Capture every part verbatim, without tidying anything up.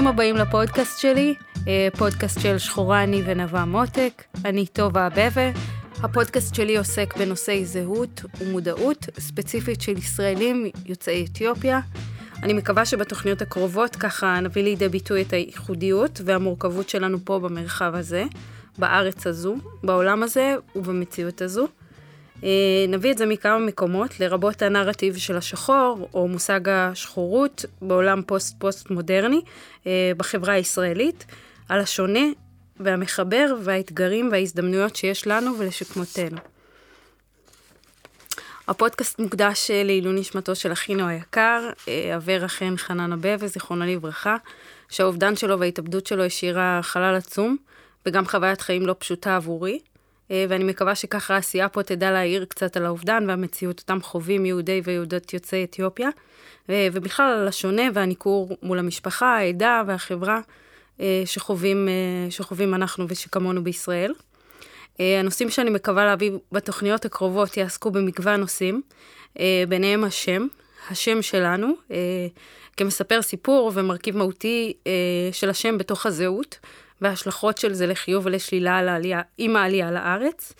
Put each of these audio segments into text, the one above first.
ברוכים הבאים לפודקאסט שלי, פודקאסט של שחורה אני ונווה מותק, אני טובה אבבה. הפודקאסט שלי עוסק בנושאי זהות ומודעות, ספציפית של ישראלים יוצאי אתיופיה. אני מקווה שבתוכניות הקרובות ככה נביא לידי ביטוי את הייחודיות והמורכבות שלנו פה במרחב הזה, בארץ הזו, בעולם הזה ובמציאות הזו. נביא את זה מכמה מקומות, לרבות הנרטיב של השחור או מושג השחורות בעולם פוסט-פוסט מודרני, בחברה הישראלית, על השונה והמחבר והאתגרים וההזדמנויות שיש לנו ולשכמותנו. הפודקאסט מוקדש לעילוי נשמתו של אחינו היקר, אבי רחן חנן אבבה, זיכרונו לברכה, שהאובדן שלו וההתאבדות שלו השאירה חלל עצום, וגם חוויית חיים לא פשוטה עבורי. ואני מקווה שככה העשייה פה תדע להעיר קצת על האובדן והמציאות אותם חווים יהודי ויהודות יוצאי אתיופיה, ובכלל על השונה והניכור מול המשפחה, העדה והחברה שחווים, שחווים אנחנו ושכמונו בישראל. הנושאים שאני מקווה להביא בתוכניות הקרובות יעסקו במגוון נושאים, ביניהם השם, השם שלנו, כמספר סיפור ומרכיב מהותי של השם בתוך הזהות, וההשלכות של זה לחיוב ולשלילה על העלייה, עם העלייה לארץ.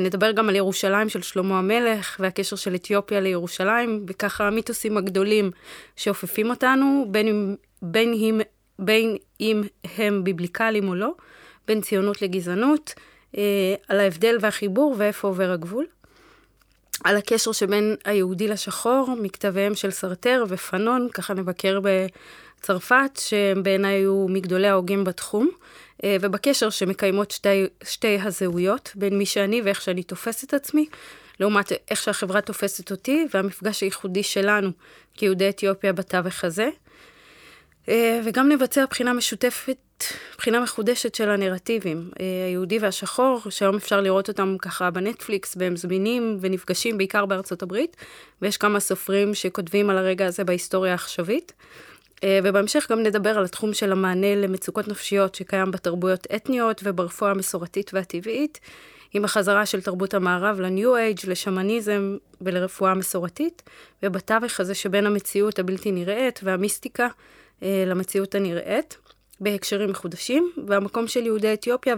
נדבר גם על ירושלים של שלמה המלך, והקשר של אתיופיה לירושלים, וככה המיתוסים הגדולים שאופפים אותנו, בין, בין, בין, בין אם הם ביבליקלים או לא, בין ציונות לגזענות, על ההבדל והחיבור ואיפה עובר הגבול. על הקשר שבין היהודי לשחור, מכתביהם של סרטר ופנון, ככה נבקר בצרפת, שבעיניי היו מגדולי ההוגים בתחום, ובקשר שמקיימות שתי, שתי הזהויות, בין מי שאני ואיך שאני תופסת עצמי, לעומת איך שהחברה תופסת אותי, והמפגש הייחודי שלנו כיהודי אתיופיה בתווך הזה. וגם נבצע בחינה משותפת, בחינה מחודשת של הנרטיבים, היהודי והשחור, שהיום אפשר לראות אותם ככה בנטפליקס, והם זמינים ונפגשים בעיקר בארצות הברית, ויש כמה סופרים שכותבים על הרגע הזה בהיסטוריה העכשווית, ובהמשך גם נדבר על התחום של המענה למצוקות נפשיות שקיים בתרבויות אתניות וברפואה המסורתית והטבעית, עם החזרה של תרבות המערב לניו אייג', לשמניזם ולרפואה המסורתית, ובתווך הזה שבין המציאות הבלתי נראית והמיסטיקה למציאות הנראית, בהקשרים מחודשים, והמקום של יהודי אתיופיה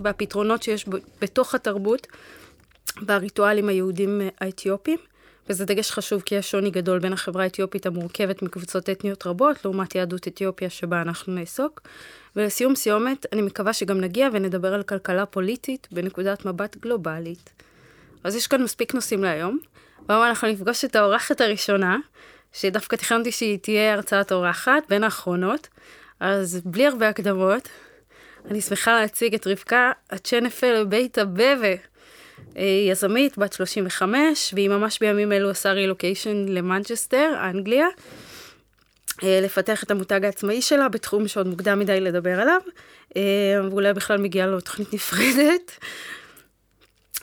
והפתרונות שיש בתוך התרבות והריטואלים היהודים האתיופיים, וזה דגש חשוב כי יש שוני גדול בין החברה האתיופית המורכבת מקבוצות אתניות רבות, לעומת יהדות אתיופיה שבה אנחנו נעסוק, ולסיום סיומת אני מקווה שגם נגיע ונדבר על כלכלה פוליטית בנקודת מבט גלובלית. אז יש כאן מספיק נושאים להיום, והיום אנחנו נפגוש את האורחת הראשונה, שדווקא תכננתי שהיא תהיה הרצאת אורחת בין האחרונות, אז בלי הרבה הקדמות, אני שמחה להציג את רבקה אצ'נפה לבית אבבה, יזמית בת שלושים וחמש, והיא ממש בימים אלו עושה רילוקיישן למנצ'סטר, אנגליה, לפתח את המותג העצמאי שלה בתחום שעוד מוקדם מדי לדבר עליו, ואולי בכלל מגיעה לו תוכנית נפרדת.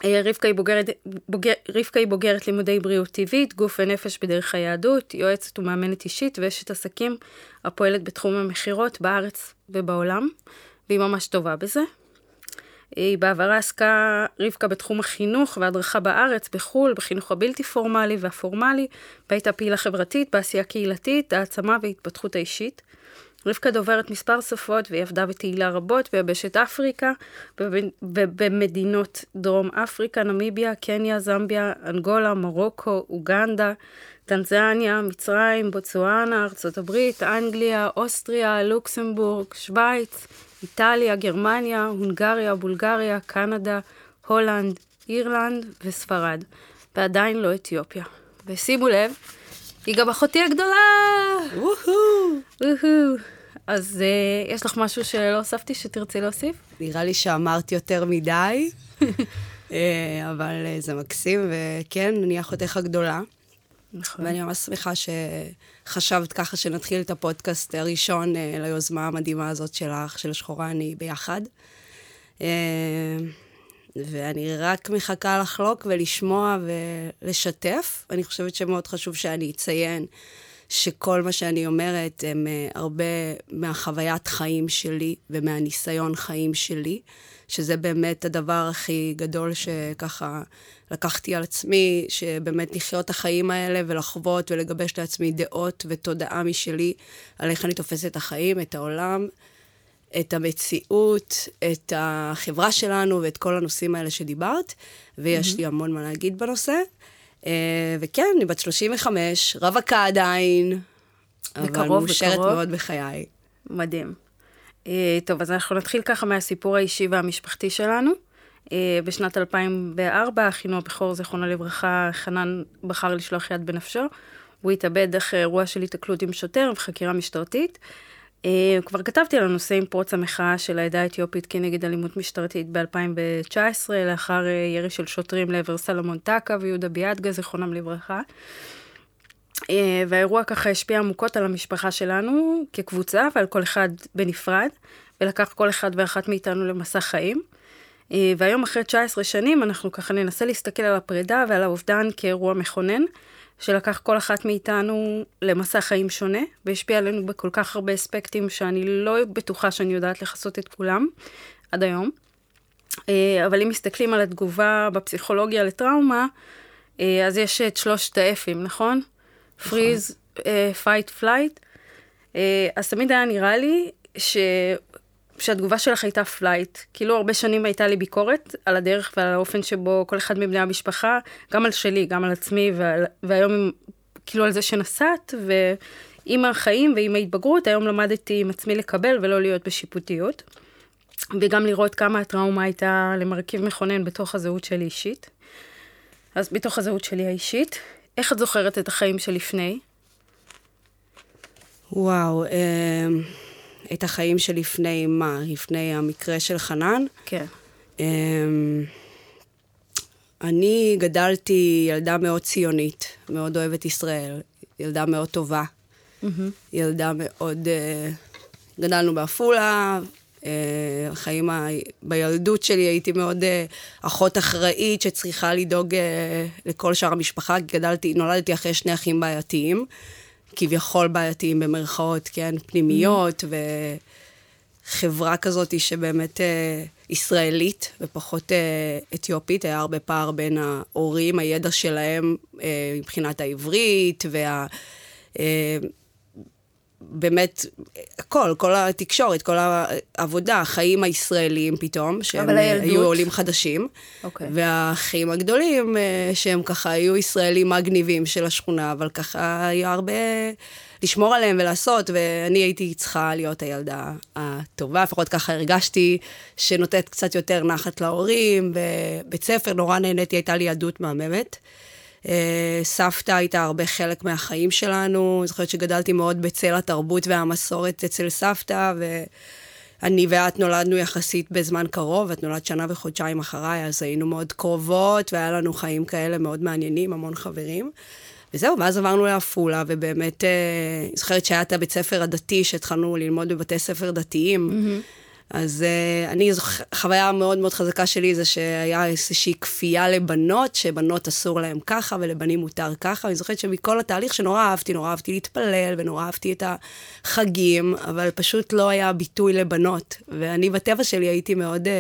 רבקה היא בוגרת, בוגר, רבקה היא בוגרת לימודי בריאות טבעית, גוף ונפש בדרך היהדות, יועצת ומאמנת אישית ואשת עסקים הפועלת בתחום המחירות בארץ ובעולם, והיא ממש טובה בזה. היא בעברה עסקה רבקה בתחום החינוך והדרכה בארץ, בחול, בחינוך הבלתי פורמלי והפורמלי, והייתה פעילה חברתית, בעשייה קהילתית, העצמה והתפתחות האישית. רבקה דוברת מספר שפות, והיא עבדה בתהילה רבות, ביבשת אפריקה, ובמדינות דרום אפריקה, נמיביה, קניה, זמביה, אנגולה, מרוקו, אוגנדה, טנזניה, מצרים, בוצואנה, ארצות הברית, אנגליה, אוסטריה, לוקסמבורג, שוויץ, איטליה, גרמניה, הונגריה, בולגריה, קנדה, הולנד, אירלנד וספרד, ועדיין לא אתיופיה. ושימו לב, היא גם אחותי הגדולה! אז יש לך משהו שלא הוספתי שתרצי להוסיף? נראה לי שאמרת יותר מדי, אבל זה מקסים, וכן, אני אחותך הגדולה. ואני ממש שמחה שחשבת ככה שנתחיל את הפודקאסט הראשון ליוזמה המדהימה הזאת שלך, של שחורה אני ביחד. ואני רק מחכה לחלוק ולשמוע ולשתף. אני חושבת שמאוד חשוב שאני אציין שכל מה שאני אומרת הם הרבה מהחוויית חיים שלי ומהניסיון חיים שלי, שזה באמת הדבר הכי גדול שככה לקחתי על עצמי, שבאמת לחיות החיים האלה ולחוות ולגבש לעצמי דעות ותודעה משלי, על איך אני תופסת את החיים, את העולם, את המציאות, את החברה שלנו ואת כל הנושאים האלה שדיברת, ויש mm-hmm. לי המון מה להגיד בנושא. וכן, אני בת שלושים וחמש, רווקה עדיין, בקרוב, אבל מאושרת בקרוב. מאוד בחיי. מדהים. טוב, אז אנחנו נתחיל ככה מהסיפור האישי והמשפחתי שלנו. בשנת אלפיים וארבע, אחינו הבכור, זכרונו לברכה, חנן בחר לשלוח יד בנפשו. הוא התאבד אחרי אירוע של התקלות עם שוטר וחקירה משטרתית. כבר כתבתי על הנושא עם פרוץ המחאה של העדה האתיופית כנגד אלימות משטרתית ב-אלפיים ותשע עשרה, לאחר ירי של שוטרים לעבר סלמון טקה ויהודה ביאדגה, זכרונם לברכה. והאירוע ככה השפיע עמוקות על המשפחה שלנו כקבוצה ועל כל אחד בנפרד, ולקח כל אחד ואחת מאיתנו למסע חיים. והיום אחרי תשע עשרה שנים אנחנו ככה ננסה להסתכל על הפרידה ועל האובדן כאירוע מכונן, שלקח כל אחת מאיתנו למסע חיים שונה, והשפיע עלינו בכל כך הרבה אספקטים שאני לא בטוחה שאני יודעת לחסות את כולם עד היום. אבל אם מסתכלים על התגובה בפסיכולוגיה לטראומה, אז יש את שלושת האפים, נכון? פריז, פייט, פלייט. אז תמיד היה נראה לי ש... שהתגובה שלך הייתה פלייט. כאילו הרבה שנים הייתה לי ביקורת על הדרך ועל האופן שבו כל אחד מבני המשפחה, גם על שלי, גם על עצמי, ועל... והיום כאילו על זה שנסעת, ועם החיים ועם ההתבגרות, היום למדתי עם עצמי לקבל ולא להיות בשיפוטיות, וגם לראות כמה הטראומה הייתה למרכיב מכונן בתוך הזהות שלי אישית. אז בתוך הזהות שלי האישית, איך את זוכרת את החיים שלפני? וואו, אה... את החיים שלפני מה? לפני המקרה של חנן? כן. אני גדלתי ילדה מאוד ציונית, מאוד אוהבת ישראל, ילדה מאוד טובה, ילדה מאוד... גדלנו באפולה, החיים בילדות שלי הייתי מאוד אחות אחראית שצריכה לדאוג לכל שאר המשפחה, גדלתי, נולדתי אחרי שני אחים בעייתיים, כביכול בעייתיים במרכאות, כן, פנימיות, וחברה כזאת שבאמת אה, ישראלית ופחות אה, אתיופית, היה הרבה פער בין ההורים, הידע שלהם אה, מבחינת העברית, וה... אה, באמת, הכל, כל התקשורת, כל העבודה, החיים הישראליים פתאום, שהם היו עולים חדשים, okay. והאחים הגדולים, שהם ככה היו ישראלים מגניבים של השכונה, אבל ככה היה הרבה לשמור עליהם ולעשות, ואני הייתי צריכה להיות הילדה הטובה, לפחות ככה הרגשתי שנותנת קצת יותר נחת להורים, בבית ספר נורא נהניתי, הייתה לי ידות מהממת, סבתא הייתה הרבה חלק מהחיים שלנו, זוכרת שגדלתי מאוד בצל התרבות והמסורת אצל סבתא, ואני ואת נולדנו יחסית בזמן קרוב, את נולדת שנה וחודשיים אחריי, אז היינו מאוד קרובות, והיה לנו חיים כאלה מאוד מעניינים, המון חברים, וזהו, ואז עברנו לאפולה, ובאמת, זוכרת שהיה את הבית ספר הדתי, שהתחלנו ללמוד בבתי ספר דתיים, mm-hmm. אז uh, אני, חוויה מאוד מאוד חזקה שלי זה שהיה איזושהי כפייה לבנות, שבנות אסור להם ככה ולבנים מותר ככה, אני זוכרת שמכל התהליך שנורא אהבתי, נורא אהבתי להתפלל ונורא אהבתי את החגים, אבל פשוט לא היה ביטוי לבנות, ואני בטבע שלי הייתי מאוד uh,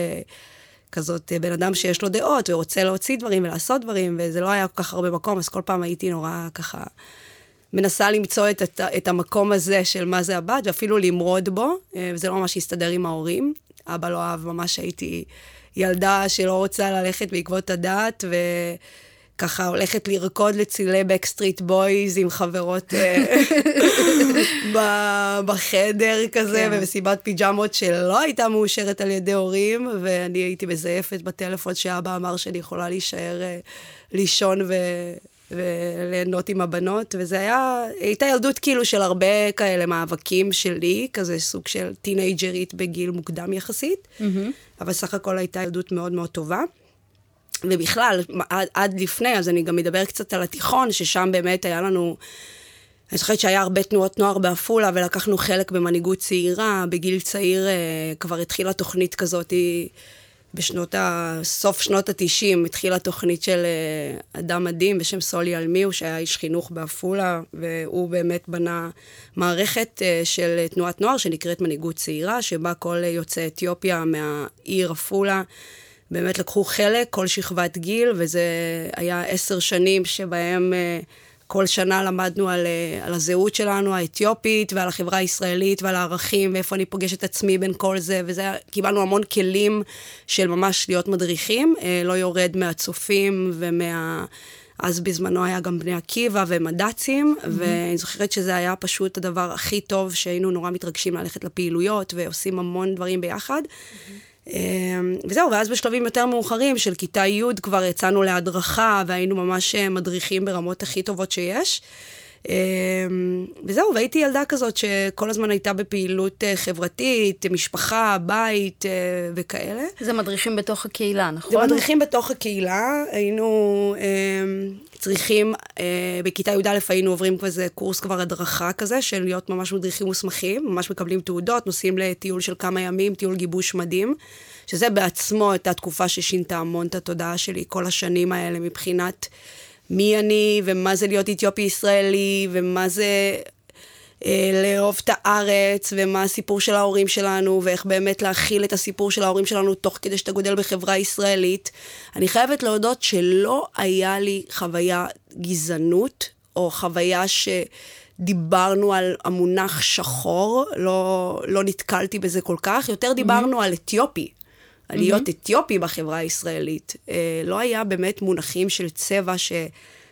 כזאת uh, בן אדם שיש לו דעות ורוצה להוציא דברים ולעשות דברים, וזה לא היה כל כך הרבה מקום, אז כל פעם הייתי נורא ככה... מנסה למצוא את, את, את המקום הזה של מה זה הבת, ואפילו למרוד בו, וזה לא ממש הסתדר עם ההורים. אבא לא אהב, ממש הייתי ילדה שלא רוצה ללכת בעקבות הדת, וככה הולכת לרקוד לצילי בקסטריט בויז עם חברות בחדר כזה, כן. ובסיבת פיג'מות שלא הייתה מאושרת על ידי הורים, ואני הייתי מזייפת בטלפון שאבא אמר שאני יכולה להישאר לישון ו... וליהנות עם הבנות, וזה היה, הייתה ילדות כאילו של הרבה כאלה מאבקים שלי, כזה סוג של טינאג'רית בגיל מוקדם יחסית, mm-hmm. אבל סך הכל הייתה ילדות מאוד מאוד טובה, ובכלל, עד, עד לפני, אז אני גם מדבר קצת על התיכון, ששם באמת היה לנו, אני חושבת שהיה הרבה תנועות נוער באפולה, ולקחנו חלק במנהיגות צעירה, בגיל צעיר כבר התחילה תוכנית כזאת, בשנות ה... סוף שנות ה-תשעים התחילה תוכנית של אדם מדהים בשם סולי ילמי, הוא שהיה איש חינוך באפולה, והוא באמת בנה מערכת של תנועת נוער שנקראת מנהיגות צעירה, שבה כל יוצאי אתיופיה מהעיר אפולה באמת לקחו חלק, כל שכבת גיל, וזה היה עשר שנים שבהם כל שנה למדנו על, על הזהות שלנו, האתיופית, ועל החברה הישראלית, ועל הערכים, ואיפה אני פוגש את עצמי בין כל זה, וזה, קיבלנו המון כלים של ממש להיות מדריכים, לא יורד מהצופים, ומה... אז בזמנו היה גם בני עקיבא ומדצים, mm-hmm. ואני זוכרת שזה היה פשוט הדבר הכי טוב, שהיינו נורא מתרגשים ללכת לפעילויות, ועושים המון דברים ביחד, mm-hmm. וזהו, ואז בשלבים יותר מאוחרים של כיתה י' כבר יצאנו להדרכה, והיינו ממש מדריכים ברמות הכי טובות שיש. וזהו, והייתי ילדה כזאת שכל הזמן הייתה בפעילות חברתית, משפחה, בית וכאלה. זה מדריכים בתוך הקהילה, נכון? זה מדריכים בתוך הקהילה, היינו צריכים, בכיתה י' היינו עוברים כזה קורס כבר הדרכה כזה, של להיות ממש מדריכים מוסמכים, ממש מקבלים תעודות, נוסעים לטיול של כמה ימים, טיול גיבוש מדהים, שזה בעצמו הייתה תקופה ששינתה המון את התודעה שלי כל השנים האלה מבחינת מי אני, ומה זה להיות אתיופי-ישראלי, ומה זה אה, לאהוב את הארץ, ומה הסיפור של ההורים שלנו, ואיך באמת להכיל את הסיפור של ההורים שלנו, תוך כדי שאתה גודל בחברה ישראלית. אני חייבת להודות שלא היה לי חוויה גזענות, או חוויה שדיברנו על המונח שחור, לא, לא נתקלתי בזה כל כך, יותר דיברנו mm-hmm. על אתיופי. להיות אתיופי בחברה הישראלית, לא היה באמת מונחים של צבע ש,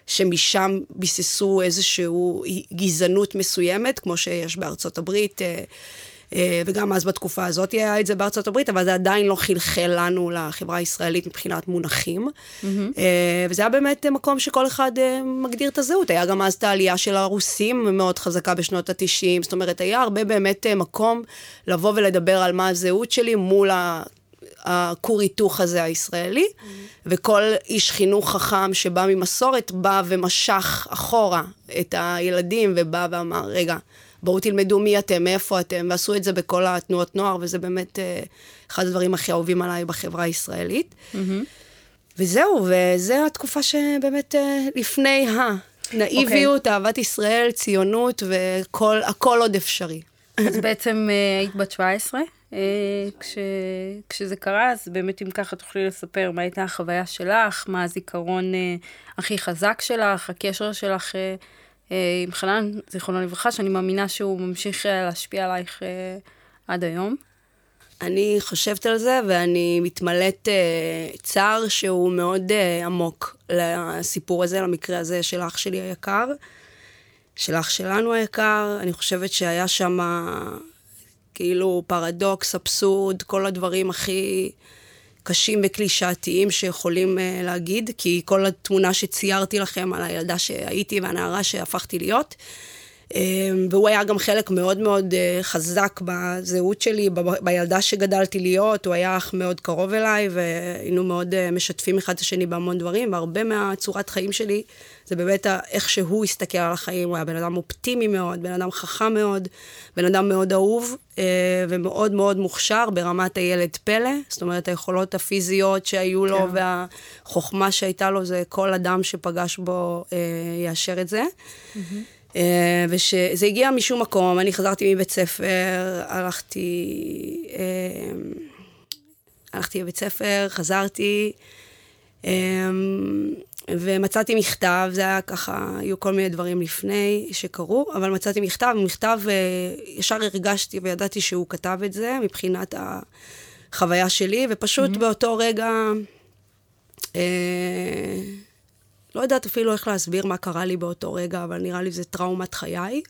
שמשם ביססו איזשהו גזענות מסוימת, כמו שיש בארצות הברית, וגם אז בתקופה הזאת היה את זה בארצות הברית, אבל זה עדיין לא חלחל לנו לחברה הישראלית מבחינת מונחים, וזה היה באמת מקום שכל אחד מגדיר את הזהות, היה גם אז את העלייה של הרוסים מאוד חזקה בשנות ה-תשעים, זאת אומרת, היה הרבה באמת מקום לבוא ולדבר על מה הזהות שלי מול ה... הכור היתוך הזה הישראלי, mm-hmm. וכל איש חינוך חכם שבא ממסורת, בא ומשך אחורה את הילדים, ובא ואמר, רגע, בואו תלמדו מי אתם, מאיפה אתם, ועשו את זה בכל התנועות נוער, וזה באמת אה, אחד הדברים הכי אהובים עליי בחברה הישראלית. Mm-hmm. וזהו, וזו התקופה שבאמת אה, לפני הנאיביות, okay. אהבת ישראל, ציונות, והכל עוד אפשרי. אז בעצם היית בת שבע עשרה? כש, כשזה קרה, אז באמת אם ככה תוכלי לספר מה הייתה החוויה שלך, מה הזיכרון הכי חזק שלך, הקשר שלך עם חנן, זיכרונו לברכה, שאני מאמינה שהוא ממשיך להשפיע עלייך עד היום. אני חושבת על זה, ואני מתמלאת צער שהוא מאוד עמוק לסיפור הזה, למקרה הזה של אח שלי היקר, של אח שלנו היקר. אני חושבת שהיה שם כאילו פרדוקס, אבסורד, כל הדברים הכי קשים וקלישאתיים שיכולים uh, להגיד, כי כל התמונה שציירתי לכם על הילדה שהייתי והנערה שהפכתי להיות, um, והוא היה גם חלק מאוד מאוד uh, חזק בזהות שלי, ב- בילדה שגדלתי להיות, הוא היה אח מאוד קרוב אליי, והיינו מאוד uh, משתפים אחד את השני בהמון דברים, והרבה מהצורת חיים שלי, זה באמת איך שהוא הסתכל על החיים, הוא היה בן אדם אופטימי מאוד, בן אדם חכם מאוד, בן אדם מאוד אהוב, ומאוד מאוד מוכשר ברמת הילד פלא, זאת אומרת, היכולות הפיזיות שהיו לו, yeah. והחוכמה שהייתה לו, זה כל אדם שפגש בו יאשר את זה. Mm-hmm. וזה הגיע משום מקום, אני חזרתי מבית ספר, הלכתי, הלכתי לבית ספר, חזרתי, ומצאתי מכתב, זה היה ככה, היו כל מיני דברים לפני שקרו, אבל מצאתי מכתב, מכתב ישר הרגשתי וידעתי שהוא כתב את זה, מבחינת החוויה שלי, ופשוט mm-hmm. באותו רגע, אה, לא יודעת אפילו איך להסביר מה קרה לי באותו רגע, אבל נראה לי זה טראומת חיי,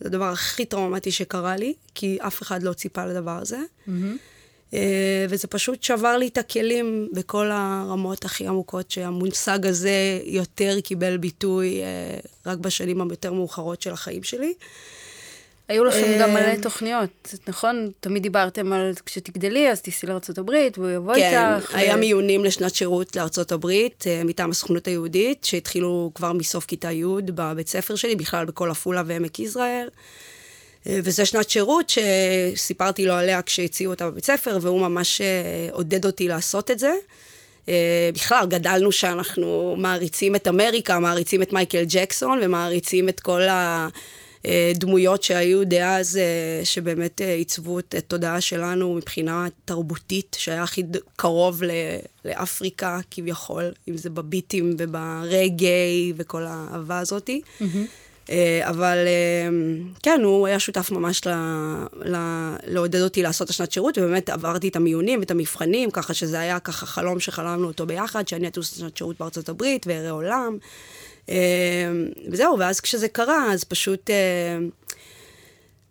זה הדבר הכי טראומטי שקרה לי, כי אף אחד לא ציפה לדבר הזה, mm-hmm. וזה פשוט שבר לי את הכלים בכל הרמות הכי עמוקות, שהמושג הזה יותר קיבל ביטוי רק בשנים היותר מאוחרות של החיים שלי. היו לכם גם מלא תוכניות, נכון? תמיד דיברתם על כשתגדלי, אז תיסעי לארצות הברית, והוא יבוא איתך. כן, היה מיונים לשנת שירות לארצות הברית, מטעם הסוכנות היהודית, שהתחילו כבר מסוף כיתה י' בבית ספר שלי, בכלל בכל אפולה ועמק יזרעאל. וזה שנת שירות שסיפרתי לו עליה כשהציעו אותה בבית ספר, והוא ממש עודד אותי לעשות את זה. בכלל גדלנו שאנחנו מעריצים את אמריקה, מעריצים את מייקל ג'קסון, ומעריצים את כל הדמויות שהיו דאז, שבאמת עיצבו את התודעה שלנו מבחינה תרבותית, שהיה הכי קרוב לאפריקה כביכול, אם זה בביטים וברגי וכל האהבה הזאת. Mm-hmm. אבל כן, הוא היה שותף ממש ל, ל, לעודד אותי לעשות השנת שירות, ובאמת עברתי את המיונים ואת המבחנים, ככה שזה היה ככה חלום שחלמנו אותו ביחד, שאני אטוס שנת שירות בארצות הברית והרי עולם, וזהו. ואז כשזה קרה, אז פשוט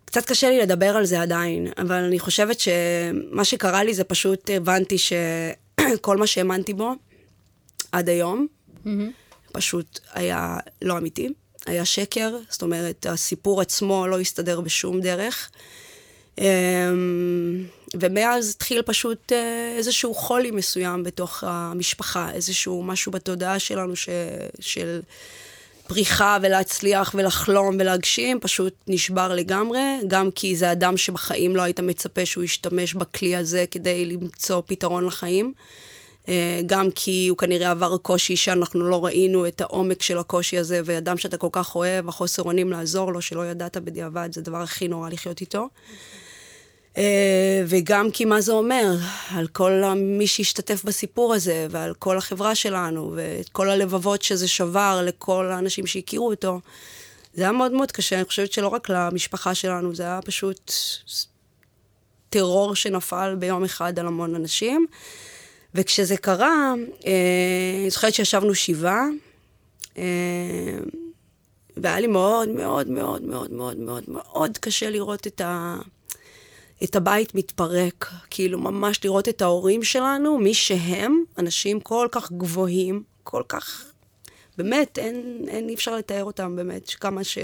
קצת קשה לי לדבר על זה עדיין, אבל אני חושבת שמה שקרה לי זה פשוט הבנתי שכל מה שהאמנתי בו עד היום, פשוט היה לא אמיתי. היה שקר, זאת אומרת, הסיפור עצמו לא הסתדר בשום דרך. ומאז התחיל פשוט איזשהו חולי מסוים בתוך המשפחה, איזשהו משהו בתודעה שלנו ש... של פריחה ולהצליח ולחלום ולהגשים, פשוט נשבר לגמרי, גם כי זה אדם שבחיים לא היית מצפה שהוא ישתמש בכלי הזה כדי למצוא פתרון לחיים. גם כי הוא כנראה עבר קושי שאנחנו לא ראינו את העומק של הקושי הזה, ואדם שאתה כל כך אוהב, החוסר אונים לעזור לו, שלא ידעת בדיעבד, זה הדבר הכי נורא לחיות איתו. וגם כי מה זה אומר, על כל מי שהשתתף בסיפור הזה, ועל כל החברה שלנו, וכל הלבבות שזה שבר לכל האנשים שהכירו אותו, זה היה מאוד מאוד קשה. אני חושבת שלא רק למשפחה שלנו, זה היה פשוט טרור שנפל ביום אחד על המון אנשים. וכשזה קרה, אני זוכרת שישבנו שבעה, והיה לי מאוד מאוד מאוד מאוד מאוד מאוד מאוד קשה לראות את ה... את הבית מתפרק, כאילו ממש לראות את ההורים שלנו, מי שהם אנשים כל כך גבוהים, כל כך, באמת, אין, אין אפשר לתאר אותם, באמת, שכמה ש...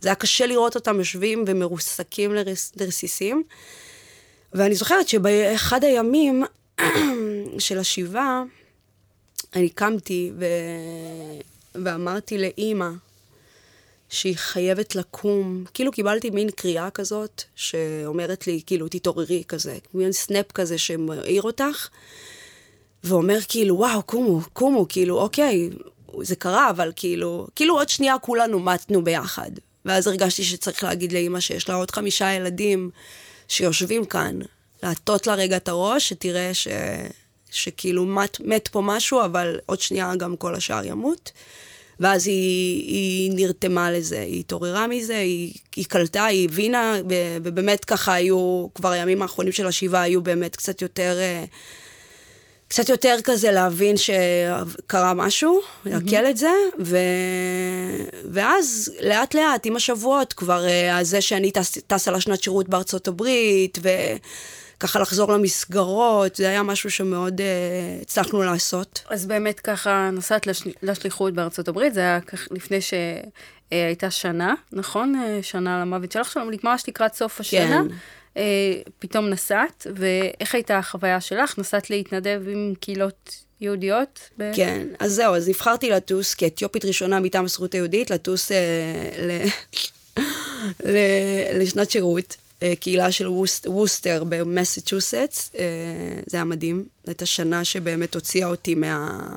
זה היה קשה לראות אותם יושבים ומרוסקים לרס... לרסיסים, ואני זוכרת שבאחד הימים, של השבעה, אני קמתי ו... ואמרתי לאמא שהיא חייבת לקום, כאילו קיבלתי מין קריאה כזאת שאומרת לי, כאילו תתעוררי כזה, מין סנאפ כזה שמעיר אותך, ואומר כאילו וואו, קומו, קומו, כאילו אוקיי, זה קרה, אבל כאילו, כאילו עוד שנייה כולנו מתנו ביחד, ואז הרגשתי שצריך להגיד לאמא שיש לה עוד חמישה ילדים שיושבים כאן, לעטות לה רגע את הראש, שתראה ש... שכאילו מת, מת פה משהו, אבל עוד שנייה גם כל השאר ימות. ואז היא, היא נרתמה לזה, היא התעוררה מזה, היא, היא קלטה, היא הבינה, ובאמת ככה היו, כבר הימים האחרונים של השבעה היו באמת קצת יותר, קצת יותר כזה להבין שקרה משהו, mm-hmm. להקל את זה, ו... ואז לאט לאט עם השבועות כבר, זה שאני טס, טס על השנת שירות בארצות הברית, ו... ככה לחזור למסגרות, זה היה משהו שמאוד אה, הצלחנו לעשות. אז באמת ככה נסעת לש... לשליחות בארצות הברית, זה היה כך לפני שהייתה שנה, נכון? שנה למוות שלך שלום, ממש לקראת סוף השנה. כן. אה, פתאום נסעת, ואיך הייתה החוויה שלך? נסעת להתנדב עם קהילות יהודיות? ב... כן, אז זהו, אז נבחרתי לטוס, כאתיופית ראשונה מטעם הסוכנות היהודית, לטוס אה, ל... ל... לשנת שירות. קהילה של ווסטר במסצ'וסטס, זה היה מדהים. זאת השנה שבאמת הוציאה אותי מה...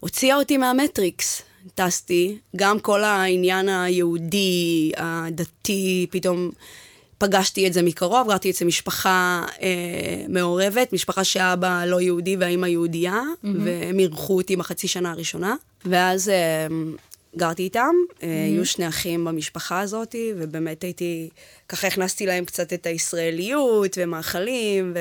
הוציאה אותי מהמטריקס. טסתי, גם כל העניין היהודי, הדתי, פתאום פגשתי את זה מקרוב, ראיתי את זה משפחה אה, מעורבת, משפחה שאבא לא יהודי והאמא יהודייה, mm-hmm. והם ערכו אותי בחצי שנה הראשונה, ואז... אה, גרתי איתם, mm-hmm. היו שני אחים במשפחה הזאת, ובאמת הייתי, ככה הכנסתי להם קצת את הישראליות ומאכלים,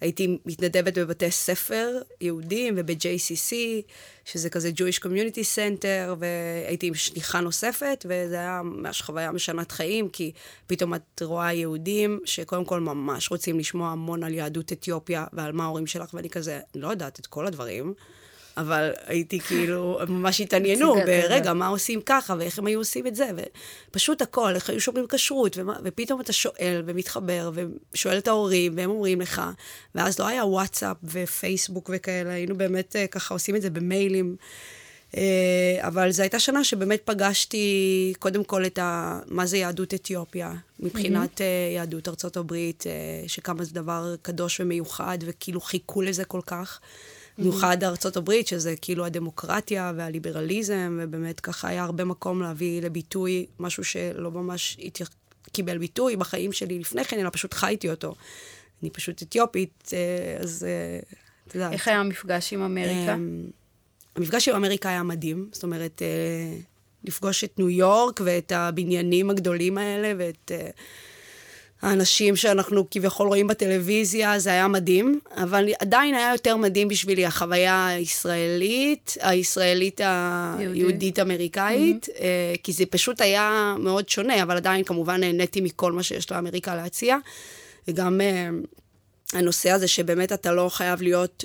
והייתי מתנדבת בבתי ספר יהודים וב-ג'יי סי סי, שזה כזה Jewish Community Center, והייתי עם שליחה נוספת, וזה היה ממש חוויה משנת חיים, כי פתאום את רואה יהודים שקודם כל ממש רוצים לשמוע המון על יהדות אתיופיה, ועל מה ההורים שלך, ואני כזה, לא יודעת את כל הדברים, אבל הייתי כאילו, ממש התעניינו, ברגע, מה עושים ככה, ואיך הם היו עושים את זה, ופשוט הכל, איך היו שומרים כשרות, ופתאום אתה שואל ומתחבר, ושואל את ההורים, והם אומרים לך, ואז לא היה וואטסאפ ופייסבוק וכאלה, היינו באמת ככה עושים את זה במיילים, אבל זו הייתה שנה שבאמת פגשתי קודם כל את ה... מה זה יהדות אתיופיה, מבחינת יהדות ארצות הברית, שכמה זה דבר קדוש ומיוחד, וכאילו חיכו לזה כל כך. מיוחד ארצות הברית, שזה כאילו הדמוקרטיה והליברליזם, ובאמת ככה היה הרבה מקום להביא לביטוי, משהו שלא ממש קיבל ביטוי בחיים שלי לפני כן, אלא פשוט חייתי אותו. אני פשוט אתיופית, אז... איך היה המפגש עם אמריקה? המפגש עם אמריקה היה מדהים, זאת אומרת, לפגוש את ניו יורק ואת הבניינים הגדולים האלה, ואת האנשים שאנחנו כביכול רואים בטלוויזיה, זה היה מדהים, אבל עדיין היה יותר מדהים בשבילי החוויה הישראלית, הישראלית היהודית-אמריקאית, כי זה פשוט היה מאוד שונה, אבל עדיין כמובן נהניתי מכל מה שיש לאמריקה להציע, וגם... הנושא הזה שבאמת אתה לא חייב להיות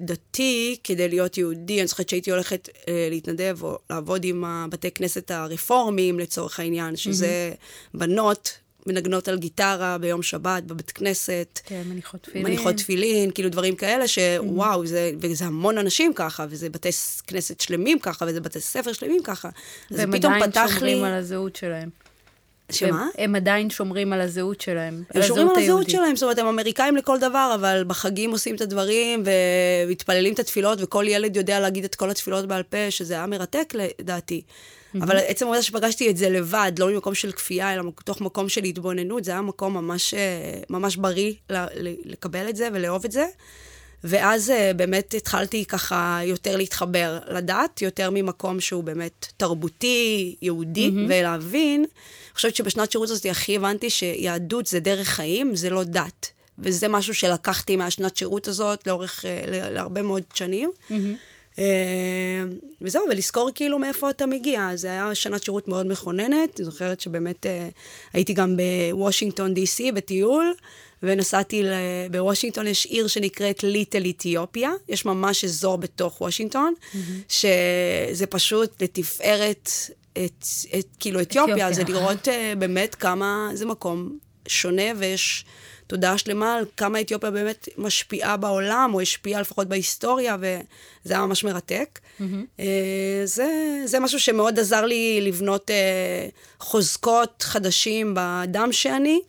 דתי כדי להיות יהודי, אני זוכרת שהייתי הולכת אה, להתנדב או לעבוד עם הבתי כנסת הרפורמים לצורך העניין, שזה mm-hmm. בנות מנגנות על גיטרה ביום שבת בבית כנסת, כן, מניחות תפילין, מניחות תפילין, כאילו דברים כאלה שוואו, mm-hmm. זה, וזה המון אנשים ככה, וזה בתי כנסת שלמים ככה, וזה בתי ספר שלמים ככה. והם עדיין שומרים לי... על הזהות שלהם. שמה? הם עדיין שומרים על הזהות שלהם. הם שומרים על הזהות שלהם, זאת אומרת, הם אמריקאים לכל דבר, אבל בחגים עושים את הדברים, ומתפללים את התפילות, וכל ילד יודע להגיד את כל התפילות בעל פה, שזה היה מרתק לדעתי. אבל עצם העובדה שפגשתי את זה לבד, לא ממקום של כפייה, אלא תוך מקום של התבוננות, זה היה מקום ממש, ממש בריא לקבל את זה ולאהוב את זה. ואז באמת התחלתי ככה יותר להתחבר לדת, יותר ממקום שהוא באמת תרבותי, יהודי, mm-hmm. ולהבין. אני חושבת שבשנת שירות הזאת הכי הבנתי שיהדות זה דרך חיים, זה לא דת. וזה משהו שלקחתי מהשנת שירות הזאת לאורך, ל- להרבה מאוד שנים. Mm-hmm. וזהו, ולזכור כאילו מאיפה אתה מגיע. זה היה שנת שירות מאוד מכוננת. אני זוכרת שבאמת הייתי גם בוושינגטון די סי בטיול, ונסעתי בוושינגטון, יש עיר שנקראת ליטל איתיופיה, יש ממש אזור בתוך וושינגטון, שזה פשוט לתפארת, כאילו אתיופיה, זה לראות באמת כמה זה מקום שונה, ויש תודעה שלמה על כמה אתיופיה באמת משפיעה בעולם, או השפיעה לפחות בהיסטוריה, וזה היה ממש מרתק. זה משהו שמאוד עזר לי לבנות חוזקות חדשים בדם שאני,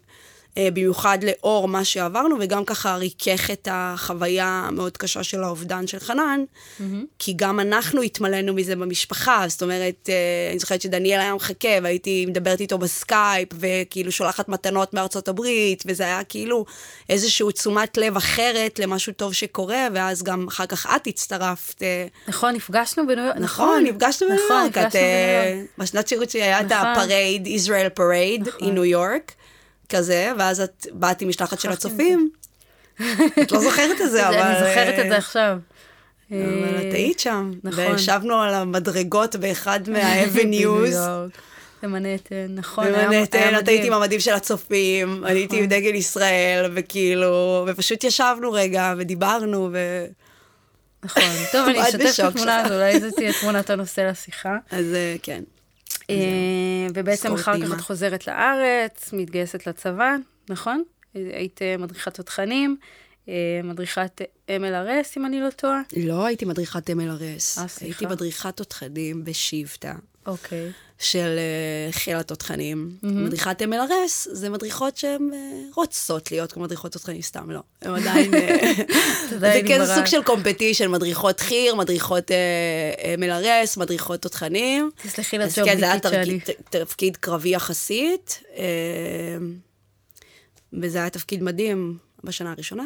במיוחד לאור מה שעברנו, וגם ככה ריקח את החוויה המאוד קשה של האובדן של חנן, mm-hmm. כי גם אנחנו התמלנו מזה במשפחה, זאת אומרת, אני זוכרת שדניאל היה מחכה, והייתי מדברת איתו בסקייפ, וכאילו שולחת מתנות מארצות הברית, וזה היה כאילו איזשהו תשומת לב אחרת למשהו טוב שקורה, ואז גם אחר כך את הצטרפת. נכון, נפגשנו בניו... נכון, נפגשנו בניו יורק. נכון, נפגשנו בניו יורק. בשנת שירות שלי היה את הפרייד, ישראל פרייד, עם ניו יורק. כזה, ואז את באתי משלחת של הצופים. את לא זוכרת את זה, אבל... אני זוכרת את זה עכשיו. אבל את היית שם. נכון. וישבנו על המדרגות באחד מהאבניוז. במנהטן, נכון. במנהטן, את הייתי עם המדים של הצופים, אני הייתי עם דגל ישראל, וכאילו, ופשוט ישבנו רגע, ודיברנו, ו... נכון. טוב, אני אשתף את התמונה הזו, אולי זאת תהיה תמונת הנושא לשיחה. אז כן. ובעצם אחר כך את חוזרת לארץ, מתגייסת לצבא, נכון? היית מדריכת תותחנים, מדריכת אם אל אר אס, אם אני לא טועה. לא, הייתי מדריכת אם אל אר אס. הייתי מדריכת תותחנים בשבטה. אוקיי. של חיל התותחנים. מדריכת אם אל אר אס, זה מדריכות שהן רוצות להיות כמו מדריכות תותחנים, סתם לא. הן עדיין... זה כן סוג של קומפטישן, מדריכות חיר, מדריכות אם אל אר אס, מדריכות תותחנים. תסלחי לצור בדיקית שלי. זה היה תפקיד קרבי יחסית, וזה היה תפקיד מדהים בשנה הראשונה.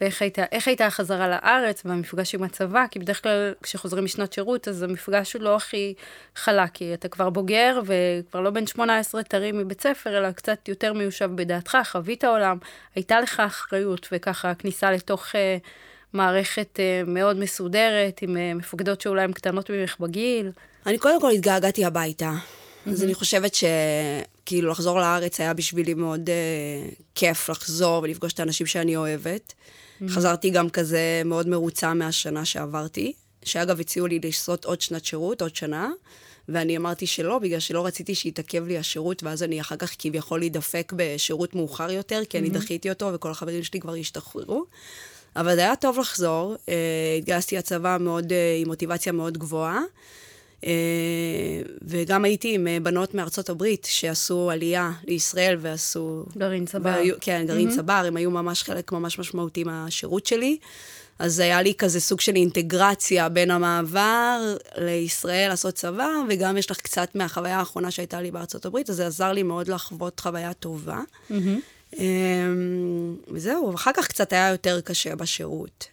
ואיך הייתה החזרה לארץ והמפגש עם הצבא? כי בדרך כלל כשחוזרים משנות שירות, אז המפגש הוא לא הכי חלק, כי אתה כבר בוגר וכבר לא בן שמונה עשרה תרים מבית ספר, אלא קצת יותר מיושב בדעתך, חווית העולם, הייתה לך אחריות, וככה הכניסה לתוך uh, מערכת uh, מאוד מסודרת, עם uh, מפקדות שאולי הן קטנות ממך בגיל. אני קודם כל התגעגעתי הביתה. אז אני חושבת שכאילו לחזור לארץ היה בשבילי מאוד כיף לחזור ולפגוש את האנשים שאני אוהבת. חזרתי גם כזה מאוד מרוצה מהשנה שעברתי, שאגב הציעו לי לעשות עוד שנת שירות, עוד שנה, ואני אמרתי שלא, בגלל שלא רציתי שיתעכב לי השירות, ואז אני אחר כך כביכול להידפק בשירות מאוחר יותר, כי אני דחיתי אותו וכל החברים שלי כבר השתחררו. אבל זה היה טוב לחזור, התגייסתי לצבא מאוד, עם מוטיבציה מאוד גבוהה, וגם הייתי עם בנות מארצות הברית שעשו עלייה לישראל ועשו... גרעין צבר. כן, גרעין צבר, הם היו ממש חלק ממש משמעותי מהשירות שלי, אז היה לי כזה סוג של אינטגרציה בין המעבר לישראל לעשות צבא, וגם יש לך קצת מהחוויה האחרונה שהייתה לי בארצות הברית, אז זה עזר לי מאוד לחוות חוויה טובה. וזהו, ואחר כך קצת היה יותר קשה בשירות.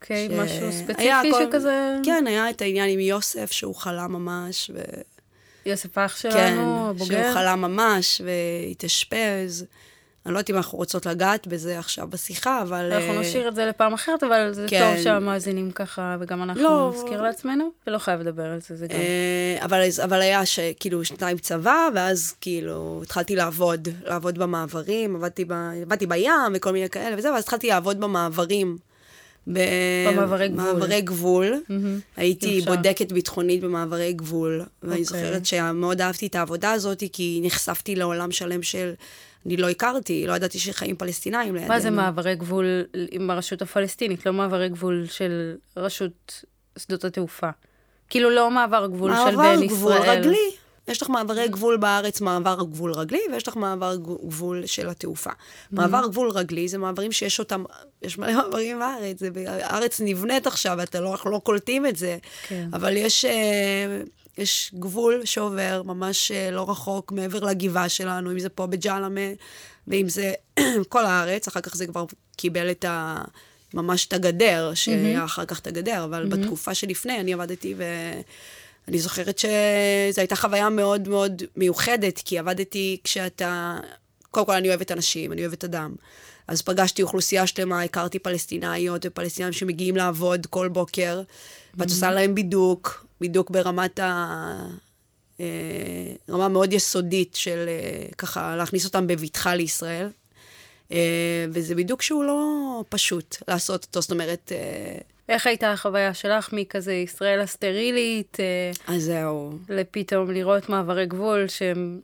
אוקיי, משהו ספציפי שכזה... כן, היה את העניין עם יוסף, שהוא חלה ממש, ו... יוסף האח שלנו, הבוגר. כן, שהוא חלה ממש, והתאשפז. אני לא יודעת אם אנחנו רוצות לגעת בזה עכשיו בשיחה, אבל... אנחנו נשאיר את זה לפעם אחרת, אבל זה טוב שהמאזינים ככה, וגם אנחנו נזכיר לעצמנו, ולא חייב לדבר על זה, זה גם. אבל היה שכאילו שנתיים צבא, ואז כאילו התחלתי לעבוד, לעבוד במעברים, עבדתי בים וכל מיני כאלה וזה, ואז התחלתי לעבוד במעברים. במעברי גבול. הייתי בודקת ביטחונית במעברי גבול, ואני זוכרת שמאוד אהבתי את העבודה הזאת, כי נחשפתי לעולם שלם של... אני לא הכרתי, לא ידעתי שחיים פלסטינאים לידינו. מה זה מעברי גבול עם הרשות הפלסטינית? לא מעברי גבול של רשות שדות התעופה. כאילו לא מעבר גבול של בין ישראל. מעבר גבול רגלי. יש לך מעברי גבול בארץ, מעבר גבול רגלי, ויש לך מעבר גבול של התעופה. מעבר גבול רגלי זה מעברים שיש אותם, יש מלא מעברים בארץ, זה בארץ נבנית עכשיו, אתה לא, אנחנו לא קולטים את זה. כן. אבל יש... יש גבול שעובר ממש לא רחוק מעבר לגבעה שלנו, אם זה פה בג'למה, ואם זה כל הארץ, אחר כך זה כבר קיבל את ה... ממש את הגדר, שהיה אחר כך את הגדר, אבל בתקופה שלפני אני עבדתי, ואני זוכרת שזו הייתה חוויה מאוד מאוד מיוחדת, כי עבדתי כשאתה... קודם כל אני אוהבת אנשים, אני אוהבת אדם. אז פגשתי אוכלוסייה שלמה, הכרתי פלסטינאיות ופלסטינאים שמגיעים לעבוד כל בוקר, ואת עושה להם בידוק, בידוק ברמת ה... רמה מאוד יסודית של ככה להכניס אותם בביטחה לישראל, וזה בידוק שהוא לא פשוט לעשות אותו, זאת אומרת... איך הייתה החוויה שלך מכזה ישראל הסטרילית? אז זהו. לפתאום לראות מעברי גבול שהם...